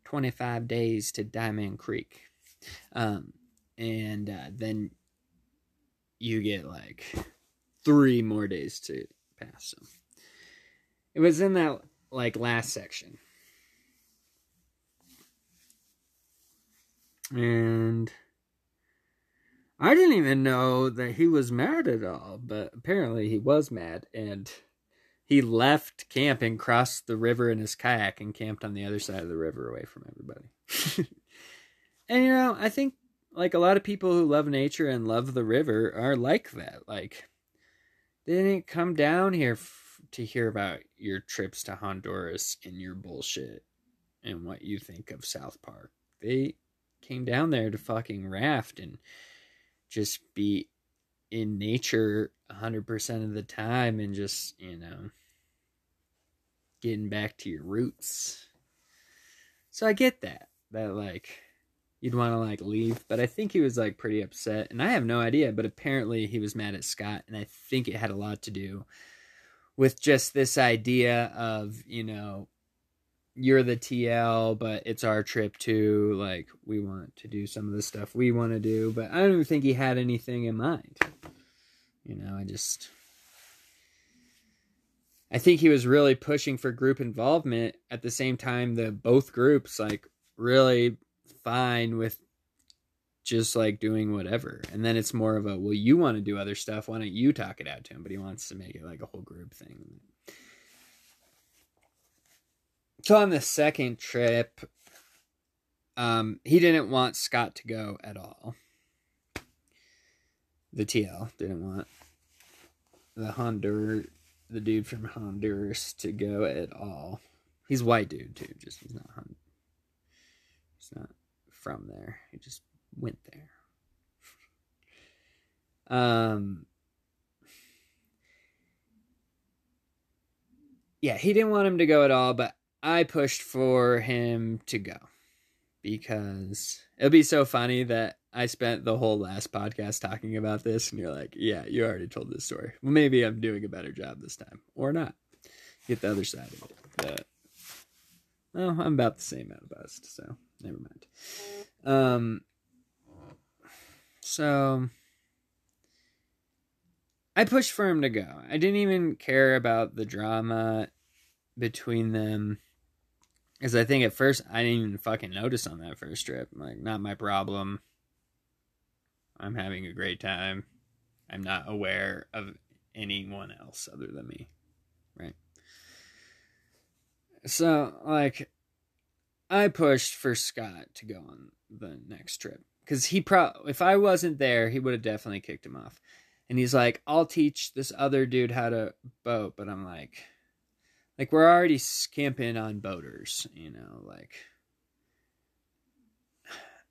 twenty-five days to Diamond Creek. Um, and uh, then you get, like, three more days to pass. So it was in that, like, last section. And I didn't even know that he was mad at all, but apparently he was mad, and he left camp and crossed the river in his kayak and camped on the other side of the river away from everybody. And, you know, I think, like, a lot of people who love nature and love the river are like that. Like, they didn't come down here f- to hear about your trips to Honduras and your bullshit and what you think of South Park. They came down there to fucking raft and just be in nature one hundred percent of the time and just, you know, getting back to your roots. So I get that, that, like, you'd want to, like, leave. But I think he was, like, pretty upset. And I have no idea, but apparently he was mad at Scott. And I think it had a lot to do with just this idea of, you know, you're the T L, but it's our trip too. Like, we want to do some of the stuff we want to do, but I don't even think he had anything in mind. You know, I just, I think he was really pushing for group involvement at the same time that both groups, like, really fine with just, like, doing whatever. And then it's more of a, well, you want to do other stuff, why don't you talk it out to him? But he wants to make it, like, a whole group thing. So on the second trip, um, he didn't want Scott to go at all. The T L didn't want the Honduras, the dude from Honduras, to go at all. He's white dude too, just he's not Hond- he's not from there. He just went there. Um. Yeah, he didn't want him to go at all, but I pushed for him to go because it'll be so funny that I spent the whole last podcast talking about this and you're like, yeah, you already told this story. Well, maybe I'm doing a better job this time or not. Get the other side of it. But, well, I'm about the same at best, so never mind. Um, so I pushed for him to go. I didn't even care about the drama between them. Because I think at first, I didn't even fucking notice on that first trip. Like, not my problem. I'm having a great time. I'm not aware of anyone else other than me. Right? So, like, I pushed for Scott to go on the next trip. Because he probably, if I wasn't there, he would have definitely kicked him off. And he's like, I'll teach this other dude how to boat. But I'm like, like, we're already camping on boaters, you know, like,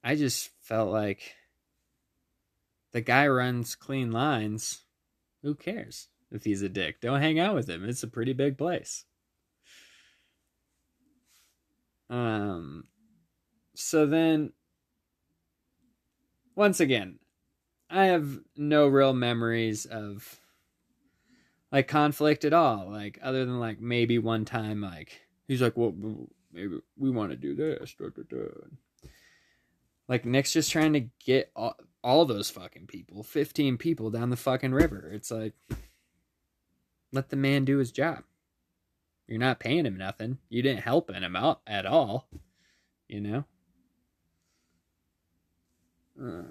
I just felt like the guy runs clean lines. Who cares if he's a dick? Don't hang out with him. It's a pretty big place. Um, so then, once again, I have no real memories of, like, conflict at all, like, other than, like, maybe one time, like, he's like, well, maybe we want to do this, da, da, da. Like, Nick's just trying to get all, all those fucking people, fifteen people down the fucking river. It's like, let the man do his job. You're not paying him nothing. You didn't help him out at all, you know? Uh.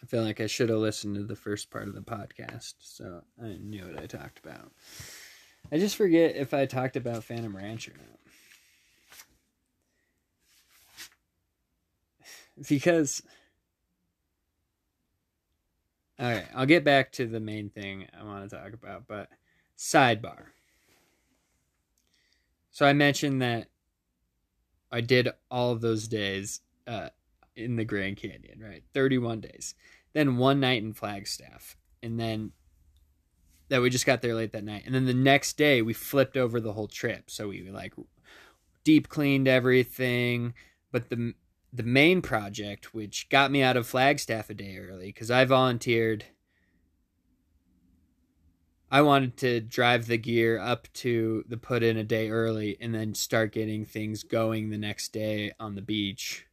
I feel like I should have listened to the first part of the podcast, so I knew what I talked about. I just forget if I talked about Phantom Ranch or not. Because, alright, I'll get back to the main thing I want to talk about, but sidebar. So I mentioned that I did all of those days uh, in the Grand Canyon, right? thirty-one days. Then one night in Flagstaff. And then that we just got there late that night. And then the next day we flipped over the whole trip. So we like deep cleaned everything. But the the main project, which got me out of Flagstaff a day early, because I volunteered. I wanted to drive the gear up to the put in a day early and then start getting things going the next day on the beach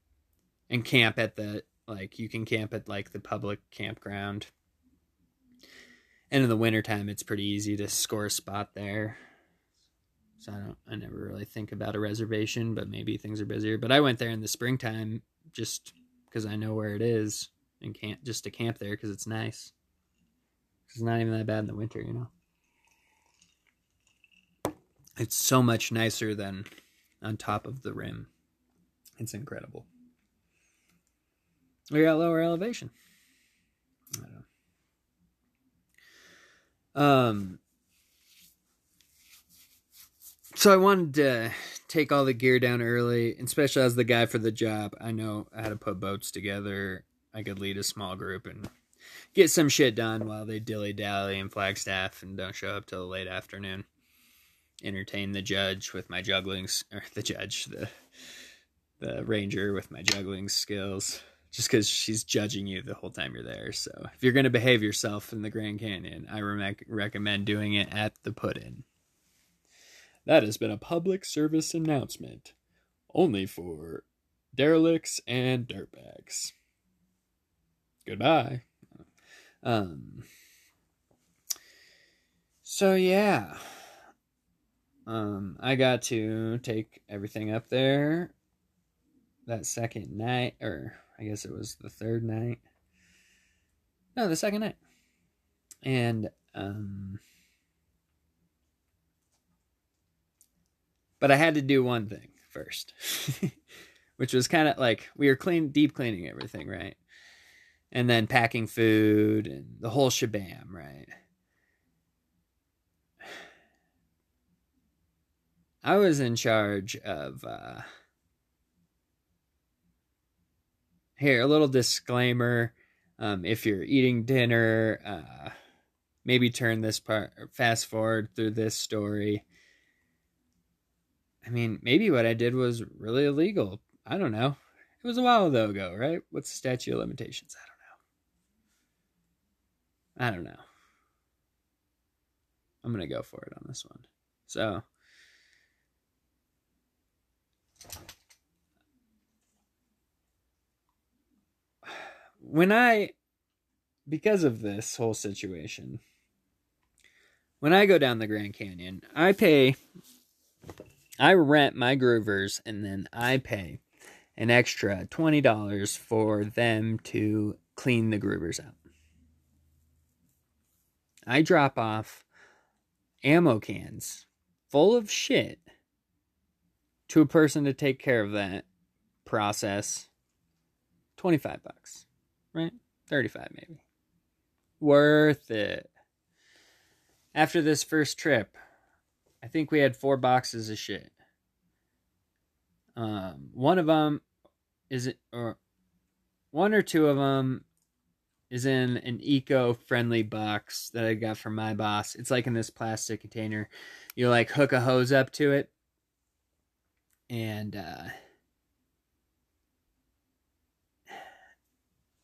and camp at the, like, you can camp at like the public campground. And in the wintertime, it's pretty easy to score a spot there. So I don't, I never really think about a reservation, but maybe things are busier. But I went there in the springtime just because I know where it is and can't just to camp there because it's nice. It's not even that bad in the winter, you know. It's so much nicer than on top of the rim. It's incredible. We got lower elevation. I don't know. Um. So I wanted to take all the gear down early, and especially as the guy for the job, I know how to put boats together. I could lead a small group and get some shit done while they dilly-dally in Flagstaff and don't show up till the late afternoon. Entertain the judge with my juggling, or the judge, the the ranger with my juggling skills. Just because she's judging you the whole time you're there. So if you're going to behave yourself in the Grand Canyon, I re- recommend doing it at the put-in. That has been a public service announcement. Only for derelicts and dirtbags. Goodbye. Um. So, yeah. Um, I got to take everything up there that second night, or I guess it was the third night. No, the second night. And, um... but I had to do one thing first, which was kind of like we were clean, deep cleaning everything, right? And then packing food and the whole shabam, right? I was in charge of, uh, here, a little disclaimer. Um, if you're eating dinner, uh, maybe turn this part, fast forward through this story. I mean, maybe what I did was really illegal. I don't know. It was a while ago, right? What's the statute of limitations? I don't know. I don't know. I'm going to go for it on this one. So, when I, because of this whole situation, when I go down the Grand Canyon, I pay... I rent my Groovers, and then I pay an extra twenty dollars for them to clean the Groovers out. I drop off ammo cans full of shit to a person to take care of that process. twenty-five bucks, right? thirty-five maybe. Worth it. After this first trip, I think we had four boxes of shit. Um, one of them is it, or one or two of them is in an eco-friendly box that I got from my boss. It's like in this plastic container. You like hook a hose up to it, and uh,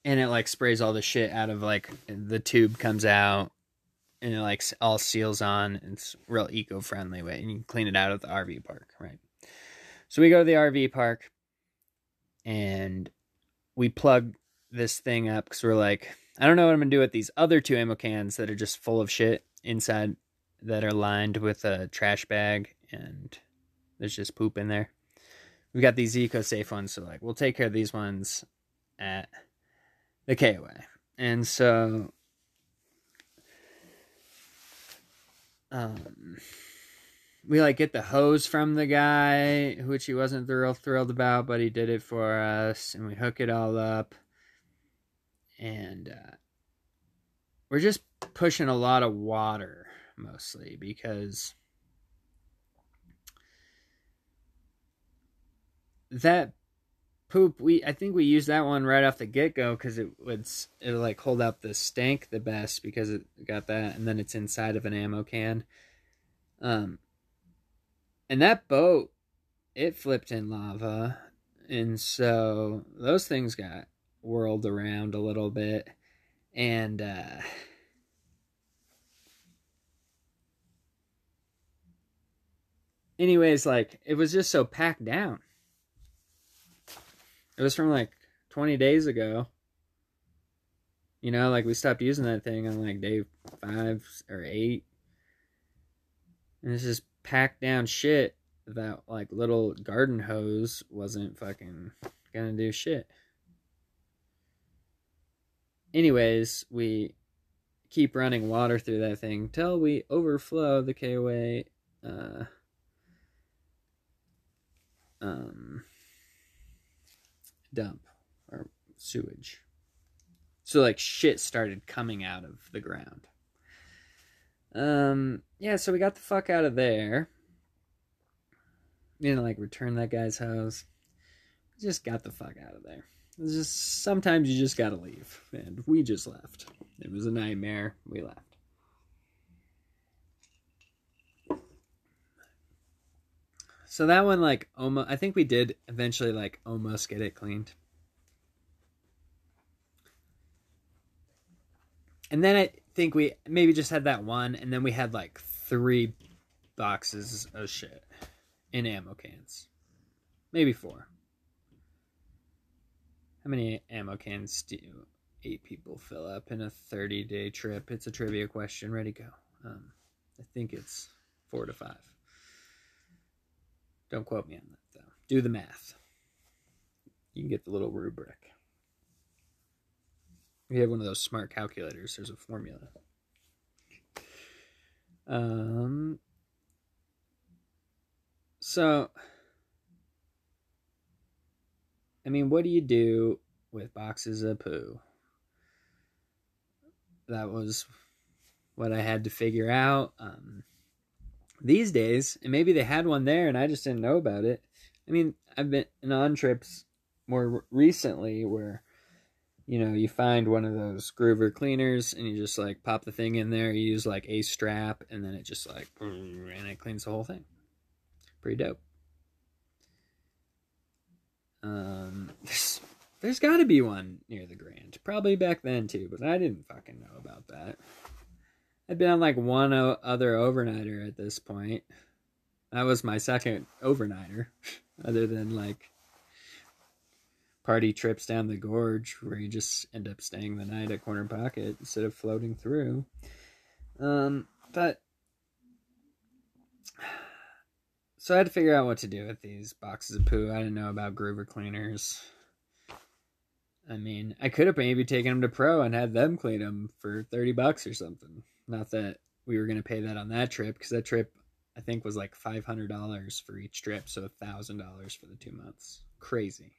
and it like sprays all the shit out of like the tube comes out. And it like all seals on. And it's a real eco-friendly way. And you can clean it out at the R V park, right? So we go to the R V park. And we plug this thing up. Because we're like, I don't know what I'm going to do with these other two ammo cans that are just full of shit inside. That are lined with a trash bag. And there's just poop in there. We got these eco-safe ones. So like, we'll take care of these ones at the K O A. And so... Um, we like get the hose from the guy, which he wasn't real thrilled about, but he did it for us, and we hook it all up, and uh, we're just pushing a lot of water mostly because that poop, we I think we used that one right off the get-go because it would it'll like hold up the stank the best because it got that, and then it's inside of an ammo can. Um, and that boat, it flipped in lava, and so those things got whirled around a little bit, and uh, anyways, like, it was just so packed down. It was from like twenty days ago, you know, like we stopped using that thing on like day five or eight, and it's just packed down shit that like little garden hose wasn't fucking gonna do shit. Anyways, we keep running water through that thing till we overflow the K O A uh, um, dump or sewage. So, like, shit started coming out of the ground. Um, yeah, so we got the fuck out of there. You know, like, return that guy's house. We just got the fuck out of there. It's just, sometimes you just gotta leave, and we just left. It was a nightmare. We left. So that one, like, almost, I think we did eventually, like, almost get it cleaned. And then I think we maybe just had that one, and then we had, like, three boxes of shit in ammo cans. Maybe four. How many ammo cans do eight people fill up in a thirty-day trip? It's a trivia question. Ready, go. Um, I think it's four to five. Don't quote me on that, though. Do the math. You can get the little rubric. If you have one of those smart calculators, there's a formula. Um. So... I mean, what do you do with boxes of poo? That was what I had to figure out. Um, these days, and maybe they had one there and I just didn't know about it. I mean, I've been on trips more recently where, you know, you find one of those Groover cleaners and you just, like, pop the thing in there. You use, like, a strap, and then it just, like, and it cleans the whole thing. Pretty dope. Um, there's, there's got to be one near the Grand. Probably back then, too, but I didn't fucking know about that. I'd been on, like, one o- other overnighter at this point. That was my second overnighter, other than, like, party trips down the gorge where you just end up staying the night at Corner Pocket instead of floating through. Um, but... So I had to figure out what to do with these boxes of poo. I didn't know about Groover cleaners. I mean, I could have maybe taken them to Pro and had them clean them for thirty bucks or something. Not that we were going to pay that on that trip, because that trip, I think, was like five hundred dollars for each trip, so one thousand dollars for the two months. Crazy.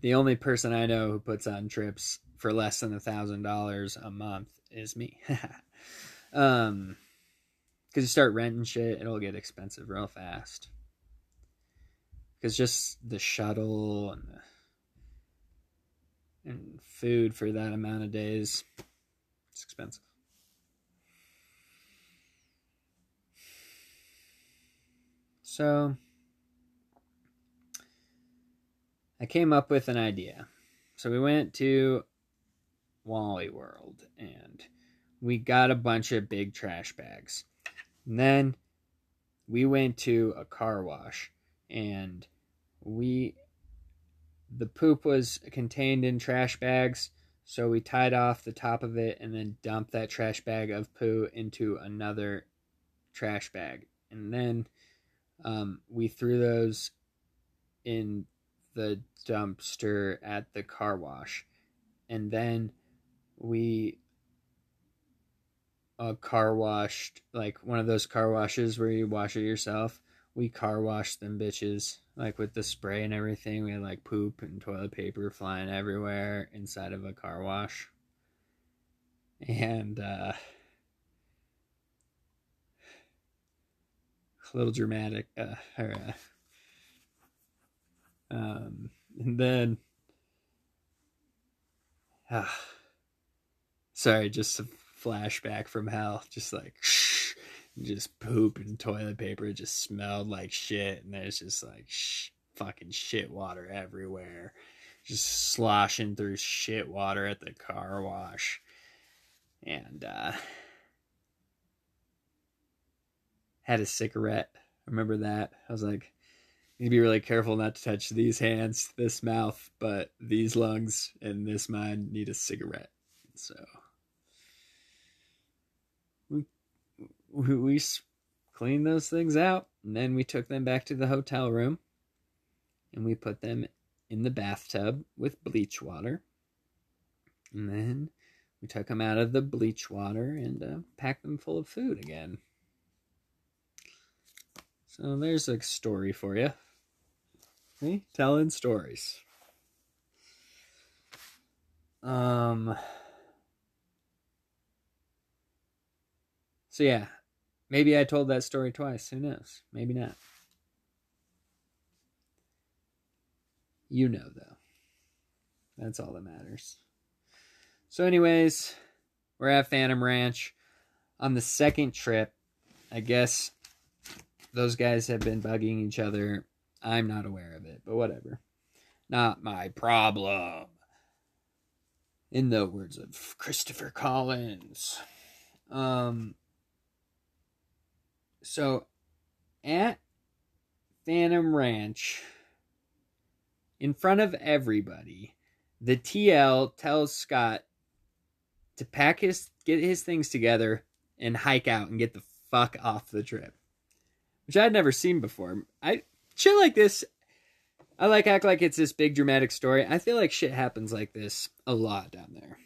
The only person I know who puts on trips for less than one thousand dollars a month is me. um... Because you start renting shit, it'll get expensive real fast. Because just the shuttle and the, and food for that amount of days, it's expensive. So, I came up with an idea. So we went to Wally World, and we got a bunch of big trash bags. And then we went to a car wash, and we, the poop was contained in trash bags, so we tied off the top of it and then dumped that trash bag of poo into another trash bag. And then um, we threw those in the dumpster at the car wash. And then we... a car washed, like one of those car washes where you wash it yourself. We car washed them bitches, like with the spray and everything. We had like poop and toilet paper flying everywhere inside of a car wash. And uh, a little dramatic, uh, or uh, Um, and then, uh, sorry, just a flashback from hell, just like, shh, just poop and toilet paper just smelled like shit. And there's just like, shh, fucking shit water everywhere. Just sloshing through shit water at the car wash. And, uh, had a cigarette. I remember that. I was like, need to be really careful not to touch these hands, this mouth, but these lungs and this mind need a cigarette. So we we, we cleaned those things out, and then we took them back to the hotel room, and we put them in the bathtub with bleach water, and then we took them out of the bleach water and uh, packed them full of food again. So there's a story for you. Me telling stories. Um. So yeah, maybe I told that story twice. Who knows? Maybe not. You know, though. That's all that matters. So anyways, we're at Phantom Ranch on the second trip. I guess those guys have been bugging each other. I'm not aware of it, but whatever. Not my problem. In the words of Christopher Collins. Um. So, at Phantom Ranch, in front of everybody, the T L tells Scott to pack his, get his things together and hike out and get the fuck off the trip, which I'd never seen before. I shit like this. I like act like it's this big dramatic story. I feel like shit happens like this a lot down there.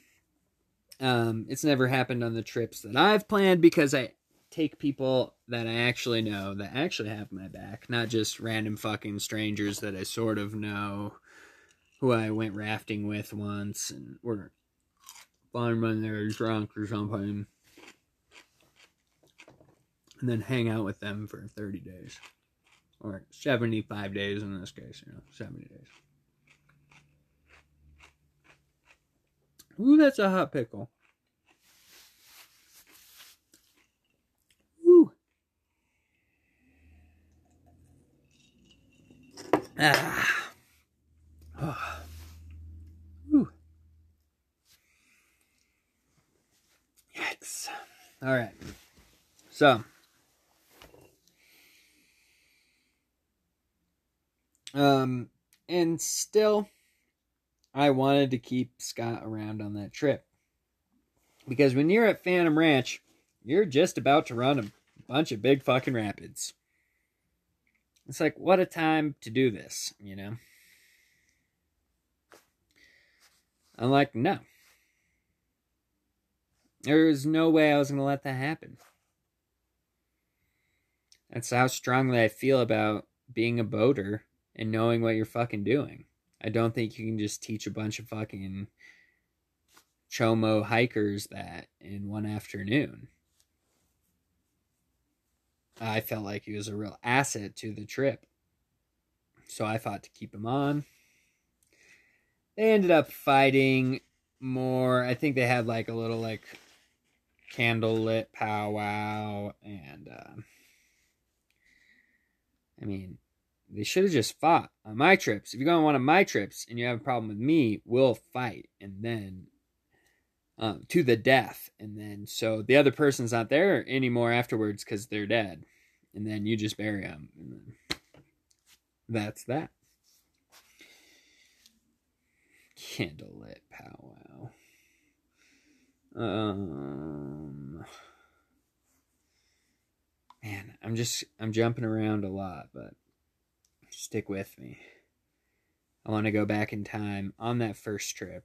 Um, it's never happened on the trips that I've planned because I take people that I actually know, that actually have my back, not just random fucking strangers that I sort of know, who I went rafting with once and were fun when they were drunk or something, and then hang out with them for thirty days or seventy-five days in this case, you know, seventy days. Ooh, that's a hot pickle. Ah. Oh. Whew. Yikes. All right. So. Um, and still, I wanted to keep Scott around on that trip. Because when you're at Phantom Ranch, you're just about to run a bunch of big fucking rapids. It's like, what a time to do this, you know? I'm like, no. There was no way I was going to let that happen. That's how strongly I feel about being a boater and knowing what you're fucking doing. I don't think you can just teach a bunch of fucking chomo hikers that in one afternoon. I felt like he was a real asset to the trip, so I fought to keep him on. They ended up fighting more. I think they had like a little like candlelit powwow, and uh, I mean, they should have just fought on my trips. If you go on one of my trips and you have a problem with me, we'll fight, and then Um, to the death, and then so the other person's not there anymore afterwards because they're dead, and then you just bury them, and then that's that. Candlelit powwow. Um, man, I'm just I'm jumping around a lot, but stick with me. I want to go back in time on that first trip,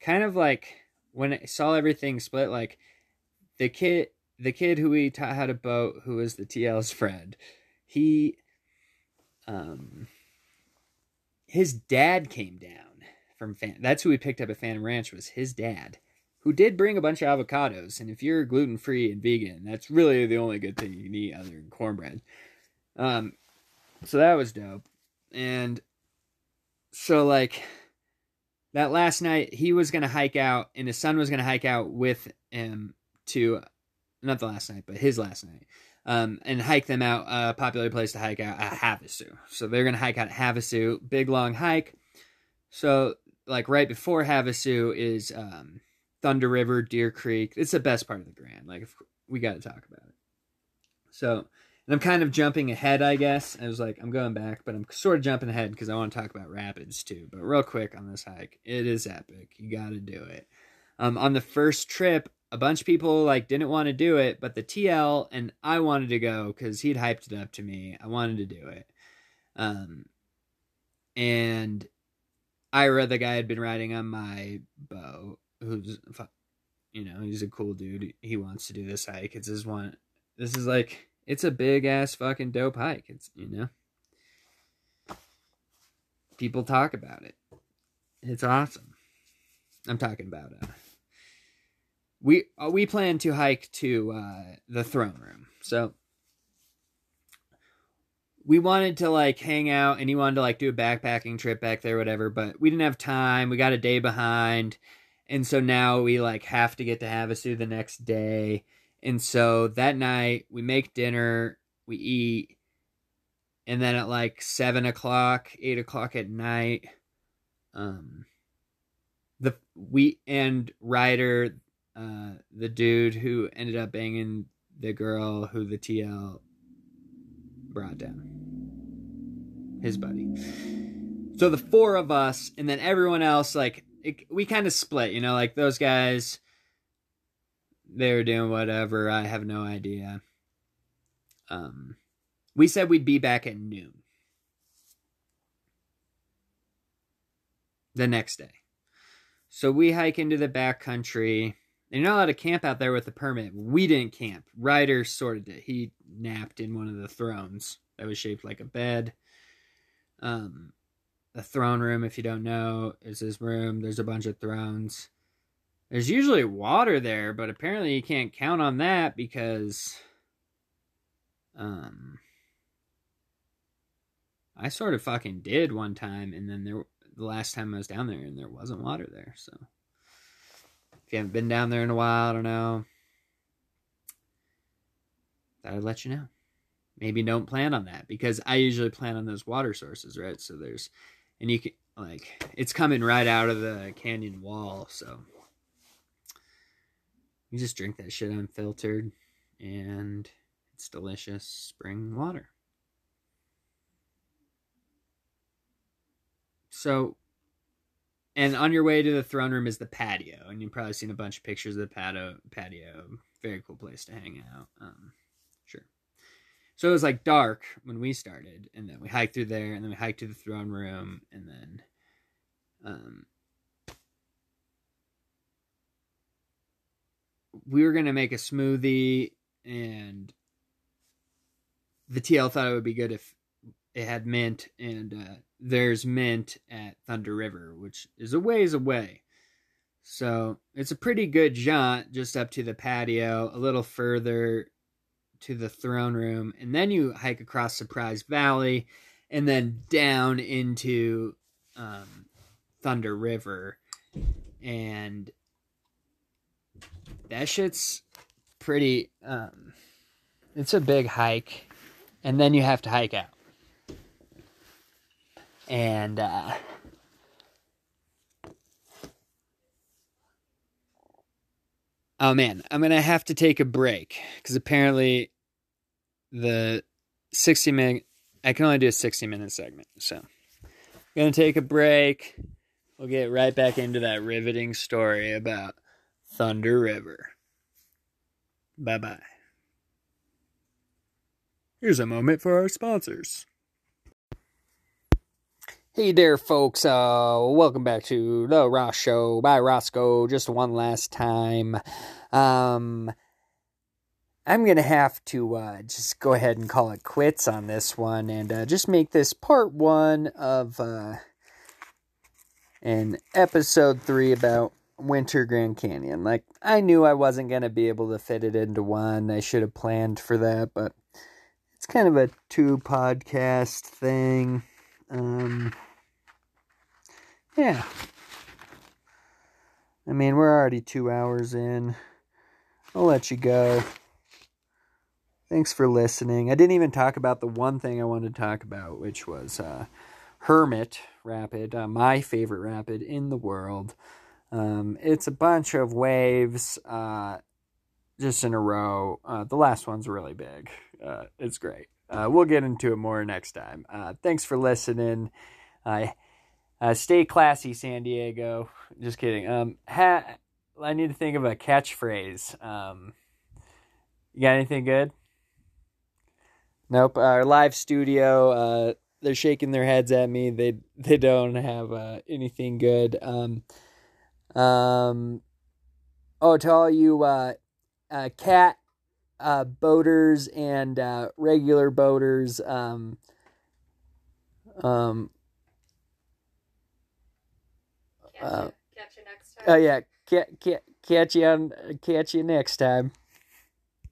kind of like. When I saw everything split, like, the kid the kid who we taught how to boat, who was the T L's friend, he, um, his dad came down from, Fan- that's who we picked up at Phantom Ranch, was his dad, who did bring a bunch of avocados, and if you're gluten-free and vegan, that's really the only good thing you can eat other than cornbread. Um, so that was dope, and so like that last night he was going to hike out and his son was going to hike out with him to, not the last night, but his last night, um, and hike them out, a popular place to hike out, at Havasu. So they're going to hike out at Havasu, big long hike. So like right before Havasu is um, Thunder River, Deer Creek. It's the best part of the Grand. Like if, we got to talk about it. So, and I'm kind of jumping ahead, I guess. I was like, I'm going back, but I'm sort of jumping ahead because I want to talk about rapids too. But real quick on this hike, it is epic. You got to do it. Um, on the first trip, a bunch of people like didn't want to do it, but the T L and I wanted to go because he'd hyped it up to me. I wanted to do it. Um, and Ira, the guy had been riding on my bow, who's, you know, he's a cool dude. He wants to do this hike. It's his one. This is like, it's a big ass fucking dope hike. It's, you know, people talk about it. It's awesome. I'm talking about uh, we uh, we plan to hike to uh, the Throne Room. So we wanted to like hang out, and he wanted to like do a backpacking trip back there, whatever. But we didn't have time. We got a day behind, and so now we like have to get to Havasu the next day. And so that night we make dinner, we eat, and then at like seven o'clock, eight o'clock at night, um, the we and Ryder, uh, the dude who ended up banging the girl who the T L brought down, his buddy. So the four of us, and then everyone else, like it, we kind of split, you know, like those guys. They were doing whatever. I have no idea. Um, we said we'd be back at noon the next day. So we hike into the backcountry. You're not allowed to camp out there with a permit. We didn't camp. Ryder sorted it. He napped in one of the thrones that was shaped like a bed. Um, the throne room, if you don't know, is his room. There's a bunch of thrones. There's usually water there, but apparently you can't count on that because um, I sort of fucking did one time, and then there, the last time I was down there, and there wasn't water there. So if you haven't been down there in a while, I don't know. Thought I'd let you know. Maybe don't plan on that, because I usually plan on those water sources, right? So there's, and you can, like, it's coming right out of the canyon wall, so you just drink that shit unfiltered, and it's delicious spring water. So, and on your way to the throne room is the patio, and you've probably seen a bunch of pictures of the patio. Patio, very cool place to hang out. Um, sure. So it was like dark when we started, and then we hiked through there, and then we hiked to the throne room, and then, um. we were going to make a smoothie, and the T L thought it would be good if it had mint, and uh, there's mint at Thunder River, which is a ways away. So it's a pretty good jaunt just up to the patio, a little further to the throne room, and then you hike across Surprise Valley and then down into um, Thunder River, and that shit's pretty, um, it's a big hike, and then you have to hike out. And, uh, oh man, I'm going to have to take a break, because apparently the sixty minute, I can only do a sixty minute segment, so I'm going to take a break. We'll get right back into that riveting story about Thunder River. Bye-bye. Here's a moment for our sponsors. Hey there, folks. Uh, welcome back to The Ross Show by Roscoe. Just one last time. Um, I'm going to have to uh, just go ahead and call it quits on this one, and uh, just make this part one of uh, an episode three about Winter Grand Canyon. Like, I knew I wasn't going to be able to fit it into one. I should have planned for that, but it's kind of a two podcast thing. Um, yeah. I mean, we're already two hours in. I'll let you go. Thanks for listening. I didn't even talk about the one thing I wanted to talk about, which was uh, Hermit Rapid, uh, my favorite rapid in the world. Um, it's a bunch of waves uh, just in a row. Uh, the last one's really big. Uh, it's great. Uh, we'll get into it more next time. Uh, thanks for listening. I uh, uh, stay classy, San Diego. Just kidding. Um, ha- I need to think of a catchphrase. Um, you got anything good? Nope. Our live studio, uh, they're shaking their heads at me. They they don't have uh, anything good. Um, um, oh, to all you uh, uh, cat uh, boaters and uh, regular boaters, um, um, catch, uh, you, catch you next time. Oh uh, yeah, ca- ca- catch you on, catch you next time.